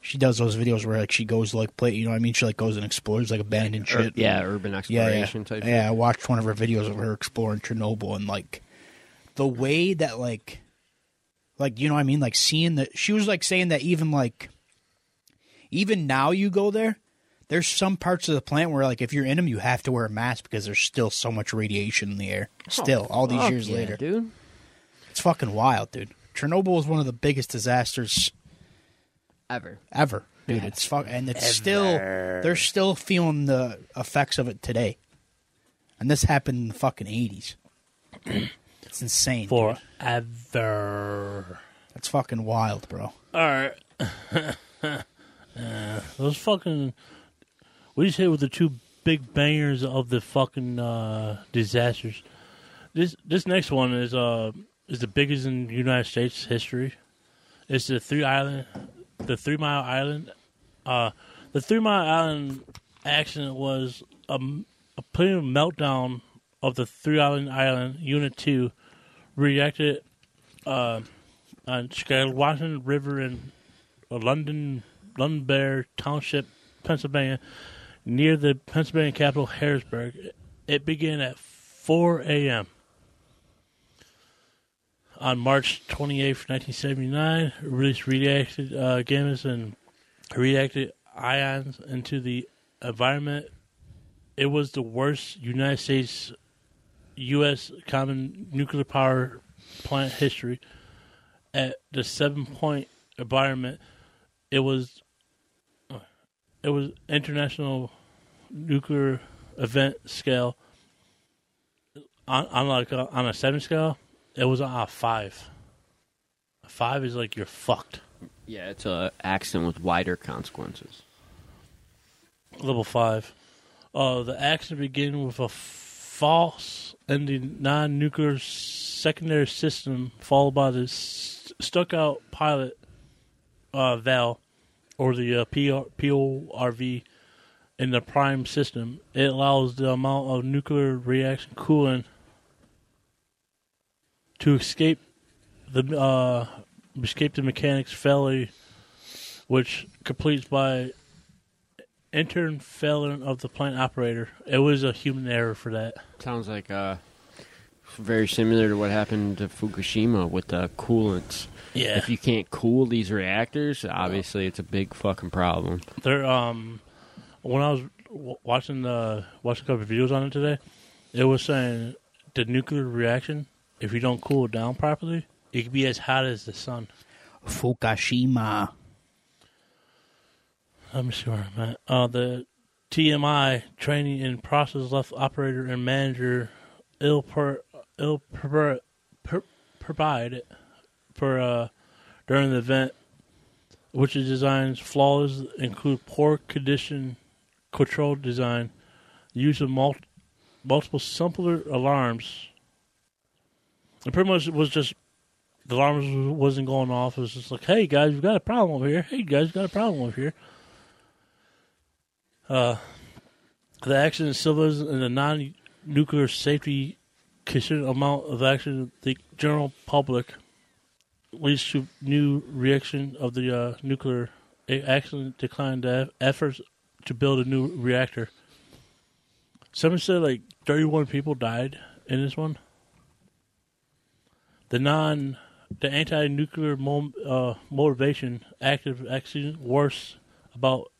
she does those videos where, like, she goes, like, play, you know what I mean? She, like, goes and explores, like, abandoned Ur- shit. Yeah, urban exploration yeah, yeah. type yeah, shit. Yeah, I watched one of her videos of her exploring Chernobyl and, like, the way that, like... Like, you know what I mean? Like, seeing the... She was, like, saying that even, like... Even now you go there, there's some parts of the plant where, like, if you're in them, you have to wear a mask because there's still so much radiation in the air. Still, oh, all these years yeah, later. Dude. It's fucking wild, dude. Chernobyl is one of the biggest disasters... Ever. Ever. Dude, yeah. it's fuck, And it's ever. still... They're still feeling the effects of it today. And this happened in the fucking eighties. It's insane. Forever. Dude. That's fucking wild, bro. All right. uh, those fucking... We just hit with the two big bangers of the fucking uh, disasters. This this next one is uh is the biggest in United States history. It's the Three Island, the Three Mile Island. Uh, the Three Mile Island accident was a, a plain meltdown of the Three Island Island Unit Two. Reacted uh, on Scowington River in London, Londonderry Township, Pennsylvania, near the Pennsylvania capital, Harrisburg. It began at four a.m. on March twenty-eighth, nineteen seventy-nine. Released reacted uh, gases and reacted ions into the environment. It was the worst United States. U S common nuclear power plant history. At the seven-point environment, it was it was international nuclear event scale. On, on like a, on a seven scale, it was on a five. A five is like you're fucked. Yeah, it's a accident with wider consequences. Level five. Uh, the accident began with a false in the non-nuclear secondary system, followed by the st- stuck-out pilot uh, valve, or the uh, P O R V in the prime system. It allows the amount of nuclear reaction coolant To escape the uh, escape the mechanic's felony, which completes by intern felon of the plant operator. It was a human error for that. Sounds like uh, very similar to what happened to Fukushima with the coolants. Yeah. If you can't cool these reactors, obviously it's a big fucking problem. They're, um, when I was w- watching the watching a couple of videos on it today, it was saying the nuclear reaction, if you don't cool it down properly, it could be as hot as the sun. Fukushima. Let me see where I'm at. Uh, the T M I, training and process, left operator and manager ill per ill per, per, provided for uh, during the event, which is design's flaws include poor condition control design, use of mul- multiple simpler alarms. It pretty much was just the alarms wasn't going off. It was just like, hey guys, we've got a problem over here. Hey guys, we've got a problem over here. Uh, the accident still was in the non-nuclear safety considered amount of action the general public leads to new reaction of the uh, nuclear accident declined the efforts to build a new reactor. Someone said like thirty-one people died in this one. The non, the anti-nuclear mo- uh, motivation active accident worse about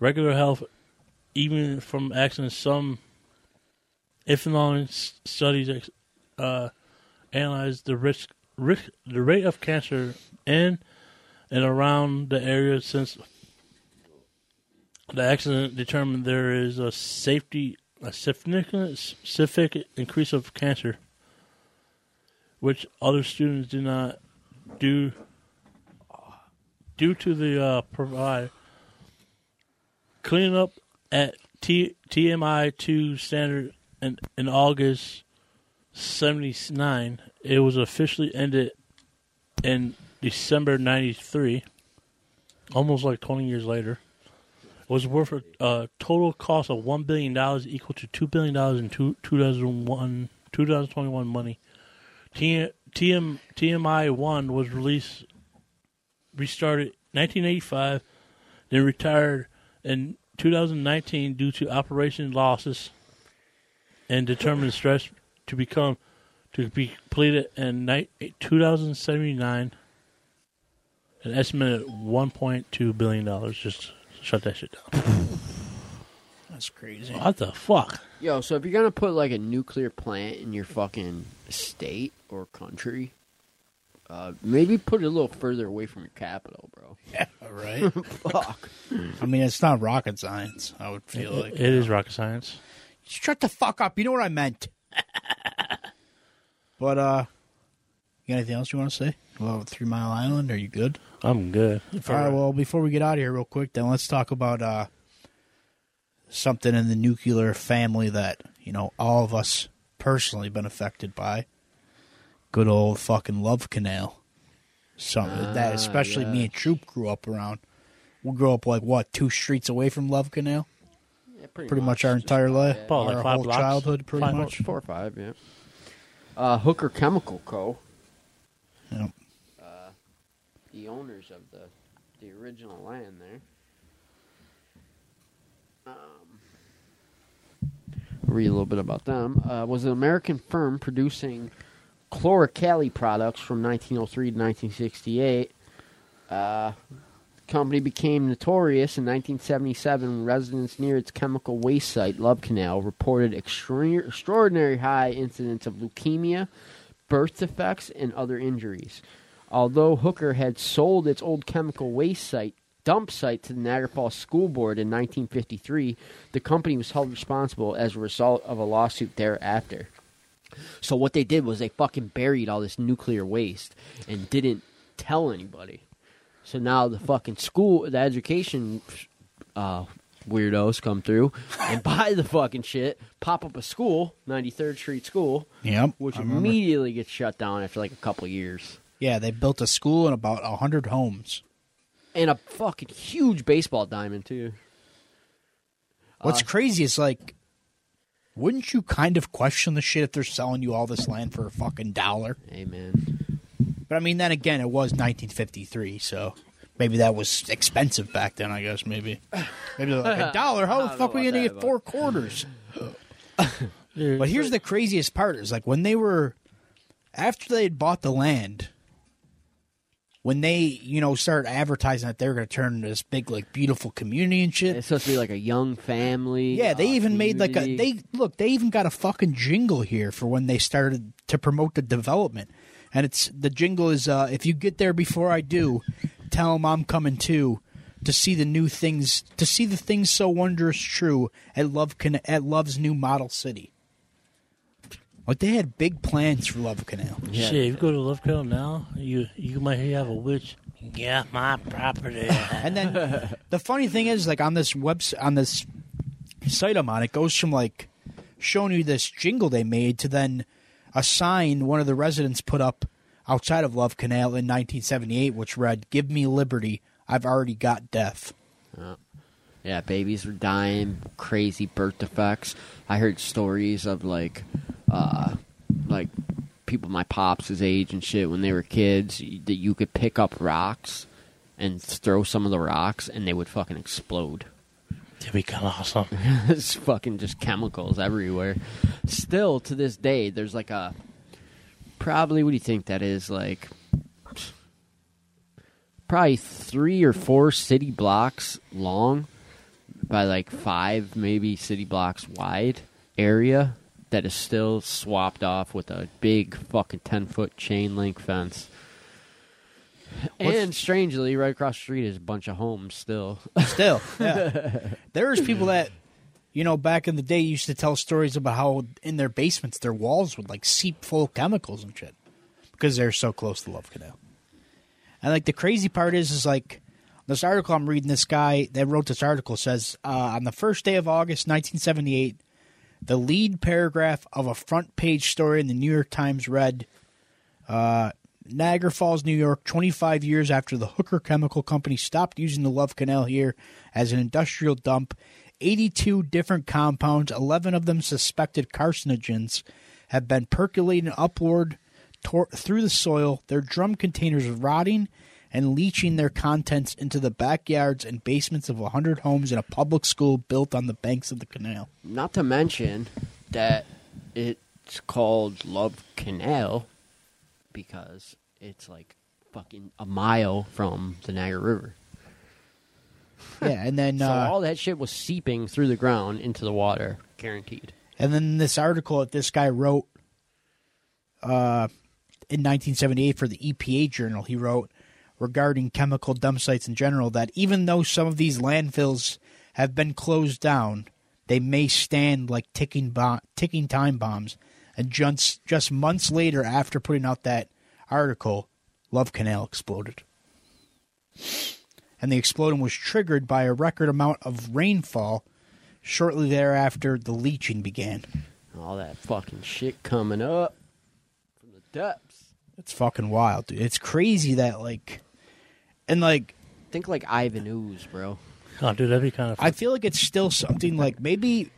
regular health, even from accidents. Some, if not studies, uh, analyze the risk. Risk, the rate of cancer in and around the area since the accident determined there is a safety a significant, significant increase of cancer, which other students do not do due to the uh, provide clean up at T, T M I two standard in, in August seventy-nine. It was officially ended in December ninety-three, almost like twenty years later. It was worth a uh, total cost of one billion dollars, equal to two billion dollars in two, two thousand one, two thousand twenty-one money. T, TM, T M I one was released, restarted nineteen eighty-five, then retired in two thousand nineteen due to operation losses and determined stress to become... to be completed in two thousand seventy-nine, an estimated one point two billion dollars. Just shut that shit down. That's crazy. What the fuck? Yo, so if you're going to put like a nuclear plant in your fucking state or country, uh, maybe put it a little further away from your capital, bro. Yeah, right? Fuck. I mean, it's not rocket science, I would feel it, like. It you know. is rocket science. Shut the fuck up. You know what I meant. But, uh, you got anything else you want to say about Three Mile Island? Are you good? I'm good. All right, well, before we get out of here real quick, then let's talk about uh, something in the nuclear family that, you know, all of us personally been affected by. Good old fucking Love Canal. Something ah, that especially yeah. me and Troop grew up around. We grew up, like, what, two streets away from Love Canal? Yeah, pretty, pretty much, much our entire life. Yeah. Our like five whole blocks. childhood, pretty five, much. Four or five, yeah. Uh, Hooker Chemical Co. Yep. Uh, the owners of the the original land there. Um, read a little bit about them. Uh, was an American firm producing chloralkali products from nineteen oh three to nineteen sixty-eight. Uh, the company became notorious in nineteen seventy-seven when residents near its chemical waste site, Love Canal, reported extra- extraordinary high incidence of leukemia, birth defects, and other injuries. Although Hooker had sold its old chemical waste site, dump site, to the Niagara Falls School Board in nineteen fifty-three, the company was held responsible as a result of a lawsuit thereafter. So what they did was they fucking buried all this nuclear waste and didn't tell anybody. So now the fucking school, the education uh, weirdos come through and buy the fucking shit, pop up a school, ninety-third Street School, yep, which immediately gets shut down after like a couple years. Yeah, they built a school and about one hundred homes. And a fucking huge baseball diamond, too. What's uh, crazy is like Wouldn't you kind of question the shit if they're selling you all this land for a fucking dollar? Amen. But I mean, then again, it was nineteen fifty-three, so maybe that was expensive back then, I guess, maybe. Maybe like a dollar? How the fuck are we going to get four quarters? But here's the craziest part is like when they were, after they had bought the land, when they, you know, started advertising that they were going to turn into this big, like, beautiful community and shit. It's supposed to be like a young family. Yeah, they even community. made like a, they, look, they even got a fucking jingle here for when they started to promote the development. And it's, the jingle is, uh, if you get there before I do, tell them I'm coming too, to see the new things, to see the things so wondrous true at Love Can- at Love's new model city. Like, they had big plans for Love Canal. Yeah. Shit, if you go to Love Canal now, you you might have a witch. Get my property. And then the funny thing is, like, on this website, on this site I'm on, it goes from, like, showing you this jingle they made to then a sign one of the residents put up outside of Love Canal in nineteen seventy-eight, which read, "Give me liberty, I've already got death." Oh. Yeah, babies were dying, crazy birth defects. I heard stories of, like... Uh, like people my pops' age and shit, when they were kids, that you could pick up rocks and throw some of the rocks, and they would fucking explode. That'd be kind of awesome. It's fucking just chemicals everywhere. Still to this day, there's like a probably what do you think that is like? Probably three or four city blocks long, by like five maybe city blocks wide area. That is still swapped off with a big fucking ten-foot chain link fence. What's, and strangely, right across the street is a bunch of homes still. Still, yeah. There's people that, you know, back in the day used to tell stories about how in their basements their walls would, like, seep full of chemicals and shit. Because they're so close to Love Canal. And, like, the crazy part is, is, like, this article I'm reading, this guy that wrote this article says, uh, on the first day of August, nineteen seventy-eight... the lead paragraph of a front-page story in the New York Times read, uh, Niagara Falls, New York, twenty-five years after the Hooker Chemical Company stopped using the Love Canal here as an industrial dump, eighty-two different compounds, eleven of them suspected carcinogens, have been percolating upward tor- through the soil, their drum containers rotting and leaching their contents into the backyards and basements of one hundred homes in a public school built on the banks of the canal. Not to mention that it's called Love Canal because it's like fucking a mile from the Niagara River. Yeah, and then... so uh, all that shit was seeping through the ground into the water, guaranteed. And then this article that this guy wrote uh, in nineteen seventy-eight for the E P A Journal, he wrote... regarding chemical dump sites in general, that even though some of these landfills have been closed down, they may stand like ticking bo- ticking time bombs. And just, just months later, after putting out that article, Love Canal exploded. And the explosion was triggered by a record amount of rainfall. Shortly thereafter, the leaching began. All that fucking shit coming up from the depths. It's fucking wild, dude. It's crazy that, like... and, like... think, like, Ivan Ooze, bro. Oh, dude, that'd be kind of fun. I feel like it's still something, like, maybe...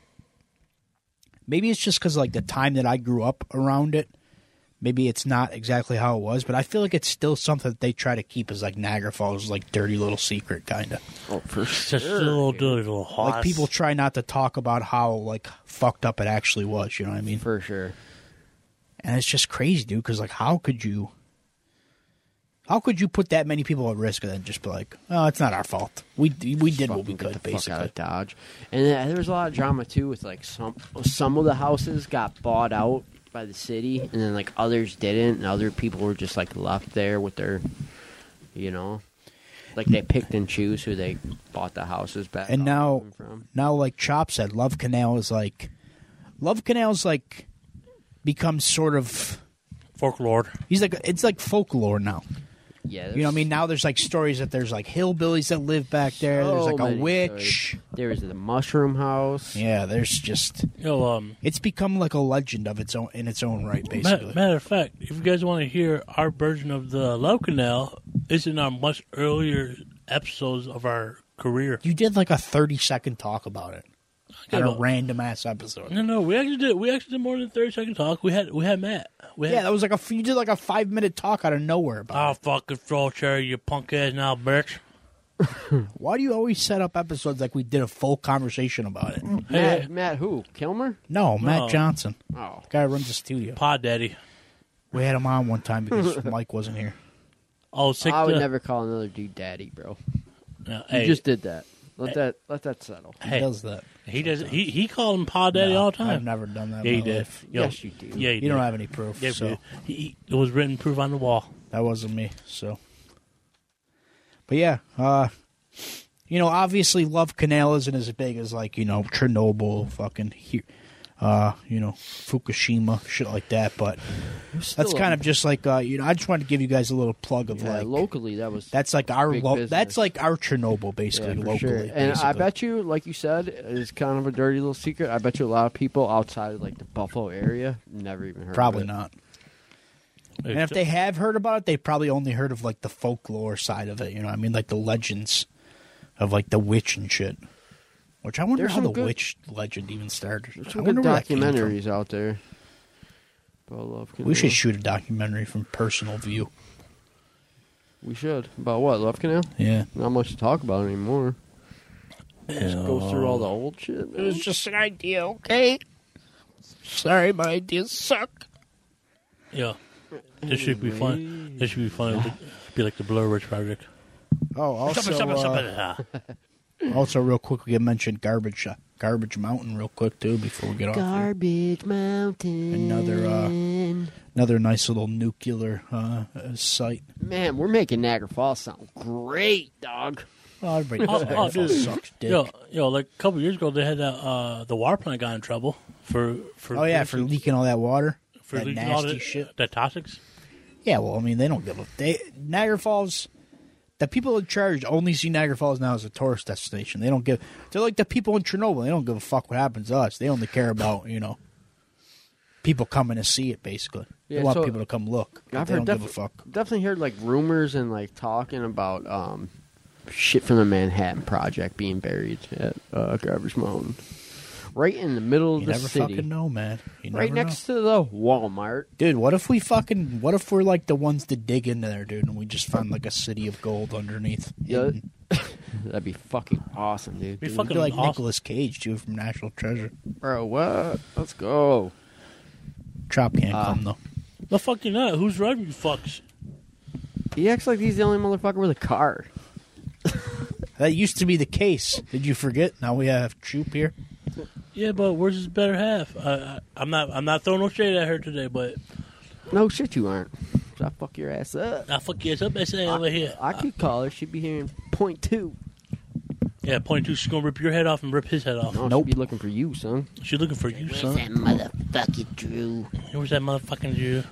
maybe it's just because, like, the time that I grew up around it, maybe it's not exactly how it was, but I feel like it's still something that they try to keep as, like, Niagara Falls, like, dirty little secret, kind of. Oh, for sure. Just a little dirty little hoss. Like, people try not to talk about how, like, fucked up it actually was, you know what I mean? For sure. And it's just crazy, dude, because, like, how could you... how could you put that many people at risk and then just be like, oh, it's not our fault. We we did what we could, basically. Fuck out of Dodge. And then, there was a lot of drama, too, with, like, some some of the houses got bought out by the city, and then, like, others didn't, and other people were just, like, left there with their, you know... like, they picked and choose who they bought the houses back and now from. Now, like Chop said, Love Canal is, like... Love Canal's, like... becomes sort of folklore. He's like it's like folklore now. Yeah, you know what I mean. Now there's like stories that there's like hillbillies that live back there. So there's like a witch. Stories. There is the mushroom house. Yeah, there's just you know, um, it's become like a legend of its own in its own right. Basically, matter, matter of fact, if you guys want to hear our version of the Love Canal, it's in our much earlier episodes of our career. You did like a thirty second talk about it. on a random ass episode. No, no, we actually did. We actually did more than a thirty second talk. We had we had Matt. We had, yeah, that was like a you did like a five minute talk out of nowhere about. I'll it. fucking throw cherry, you punk ass now, bitch. Why do you always set up episodes like we did a full conversation about it? Matt, hey. Matt who? Kilmer? No, Matt oh. Johnson. Oh, guy runs the studio. Pod Daddy. We had him on one time because Mike wasn't here. Oh, sick I would the... never call another dude daddy, bro. Uh, you hey. just did that. Let hey. that let that settle. He hey. does that. He does. He he called him Pod Daddy no, all the time. I've never done that. Yeah, in my you did. Life. Yo, yes, you do. Yeah, you, you do. Don't have any proof. Yeah, so he, it was written proof on the wall. That wasn't me. So, but yeah, uh, you know, obviously, Love Canal isn't as big as like you know Chernobyl, fucking here. Uh, you know, Fukushima, shit like that, but that's kind of just like uh, you know. I just wanted to give you guys a little plug of yeah, like locally that was that's like our lo- that's like our Chernobyl basically yeah, locally. Sure. And basically. I bet you, like you said, it's kind of a dirty little secret. I bet you a lot of people outside of like the Buffalo area never even heard. Probably of it. Probably not. And if they have heard about it, they probably only heard of like the folklore side of it. You know, I mean, like the legends of like the witch and shit. Which I wonder There's how the good, witch legend even started. There's some good documentaries out there. Love Canal. We should shoot a documentary from personal view. We should. About what, Love Canal? Yeah. Not much to talk about anymore. Yeah. Just go through all the old shit. Man. It was just an idea, okay? Sorry, my ideas suck. Yeah. This should be fun. This should be fun. It would be like the Blair Witch Project. Oh, also... Uh, Also, real quick, we can mention Garbage uh, Garbage Mountain real quick, too, before we get off. Garbage here. Mountain. Another uh, another nice little nuclear uh, site. Man, we're making Niagara Falls sound great, dog. Oh, everybody knows Niagara Falls sucks dick. Yo, yo, like a couple years ago, they had that, uh, the water plant got in trouble for... for oh, yeah, for leaking all that water. For that leaking nasty all that, shit. That toxics? Yeah, well, I mean, they don't give a... They, Niagara Falls... The people in charge only see Niagara Falls now as a tourist destination. They don't give. They're like the people in Chernobyl. They don't give a fuck what happens to us. They only care about you know people coming to see it. Basically, yeah, they want so people to come look. I've they heard don't def- give a fuck. Definitely heard like rumors and like talking about um, shit from the Manhattan Project being buried at uh, Garbage Mountain, right in the middle of you the never city. Fucking know, man. You right never next know. To the Walmart. Dude, what if we fucking... What if we're like the ones that dig into there, dude, and we just find like a city of gold underneath? Yeah, that'd be fucking awesome, dude. Be dude fucking we'd be like awesome. Nicolas Cage, dude, from National Treasure. Bro, what? Let's go. Chop can't uh, come, though. The fuck you not? Who's driving you fucks? He acts like he's the only motherfucker with a car. That used to be the case. Did you forget? Now we have Troop here. Yeah, but where's his better half? I, I, I'm not. I'm not throwing no shade at her today, but no shit, you aren't. So I fuck your ass up. I fuck your ass up. They say over here. I could I, call her. She'd be here in point two. Yeah, point two. She's gonna rip your head off and rip his head off. No, nope. She'd be looking for you, son. She's looking for you, where's son. Where's that motherfucking Drew? Where's that motherfucking Drew?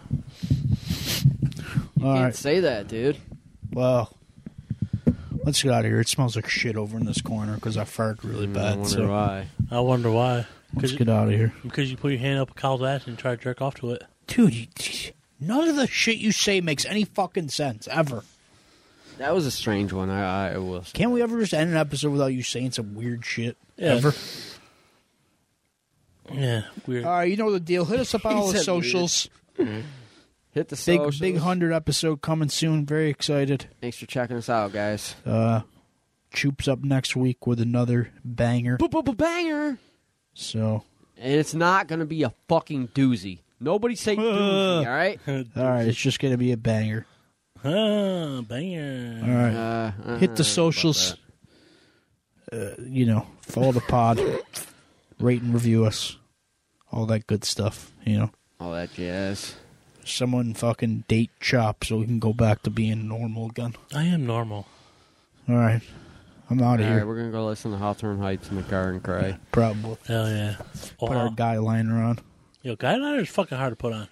You All can't right. say that, dude. Well. Let's get out of here. It smells like shit over in this corner because I farted really mm, bad. I wonder so. why. I wonder why. Let's get out of here. Because you put your hand up a cow's ass and try to jerk off to it. Dude, you, none of the shit you say makes any fucking sense, ever. That was a strange one. I, I will say. Can't we ever just end an episode without you saying some weird shit? Yeah. Ever? Yeah, weird. All right, you know the deal. Hit us up on all the socials. Hit the big socials. Big one hundred episode coming soon. Very excited. Thanks for checking us out, guys. Uh, Choop's up next week with another banger. B-b-b-banger! So. And it's not going to be a fucking doozy. Nobody say doozy, all right? All right, it's just going to be a banger. Uh, banger. All right. Uh, uh, Hit the socials. Uh, you know, follow the pod. Rate and review us. All that good stuff, you know. All that jazz. Someone fucking date Chop so we can go back to being normal again. I am normal. All right. I'm out of here. All right, we're going to go listen to Hawthorne Heights in the car and cry. Yeah, probably. Hell yeah. Put wow. our guy liner on. Yo, guy liner is fucking hard to put on.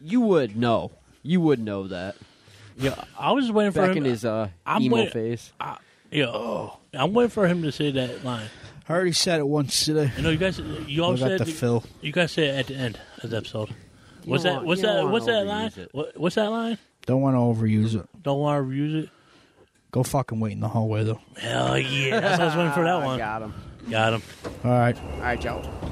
You would know. You would know that. Yo, I was waiting for back him. Back in his uh, emo wait- face. I, yo, oh. I'm waiting for him to say that line. I already said it once today. You know, you guys, you all said the, you guys say it at the end of the episode. What's that? Want, what's that? What's that line? What, what's that line? Don't want to overuse it. Don't want to overuse it. Go fucking wait in the hallway though. Hell yeah! That's what I was waiting for that one. I got him. Got him. All right. All right, y'all.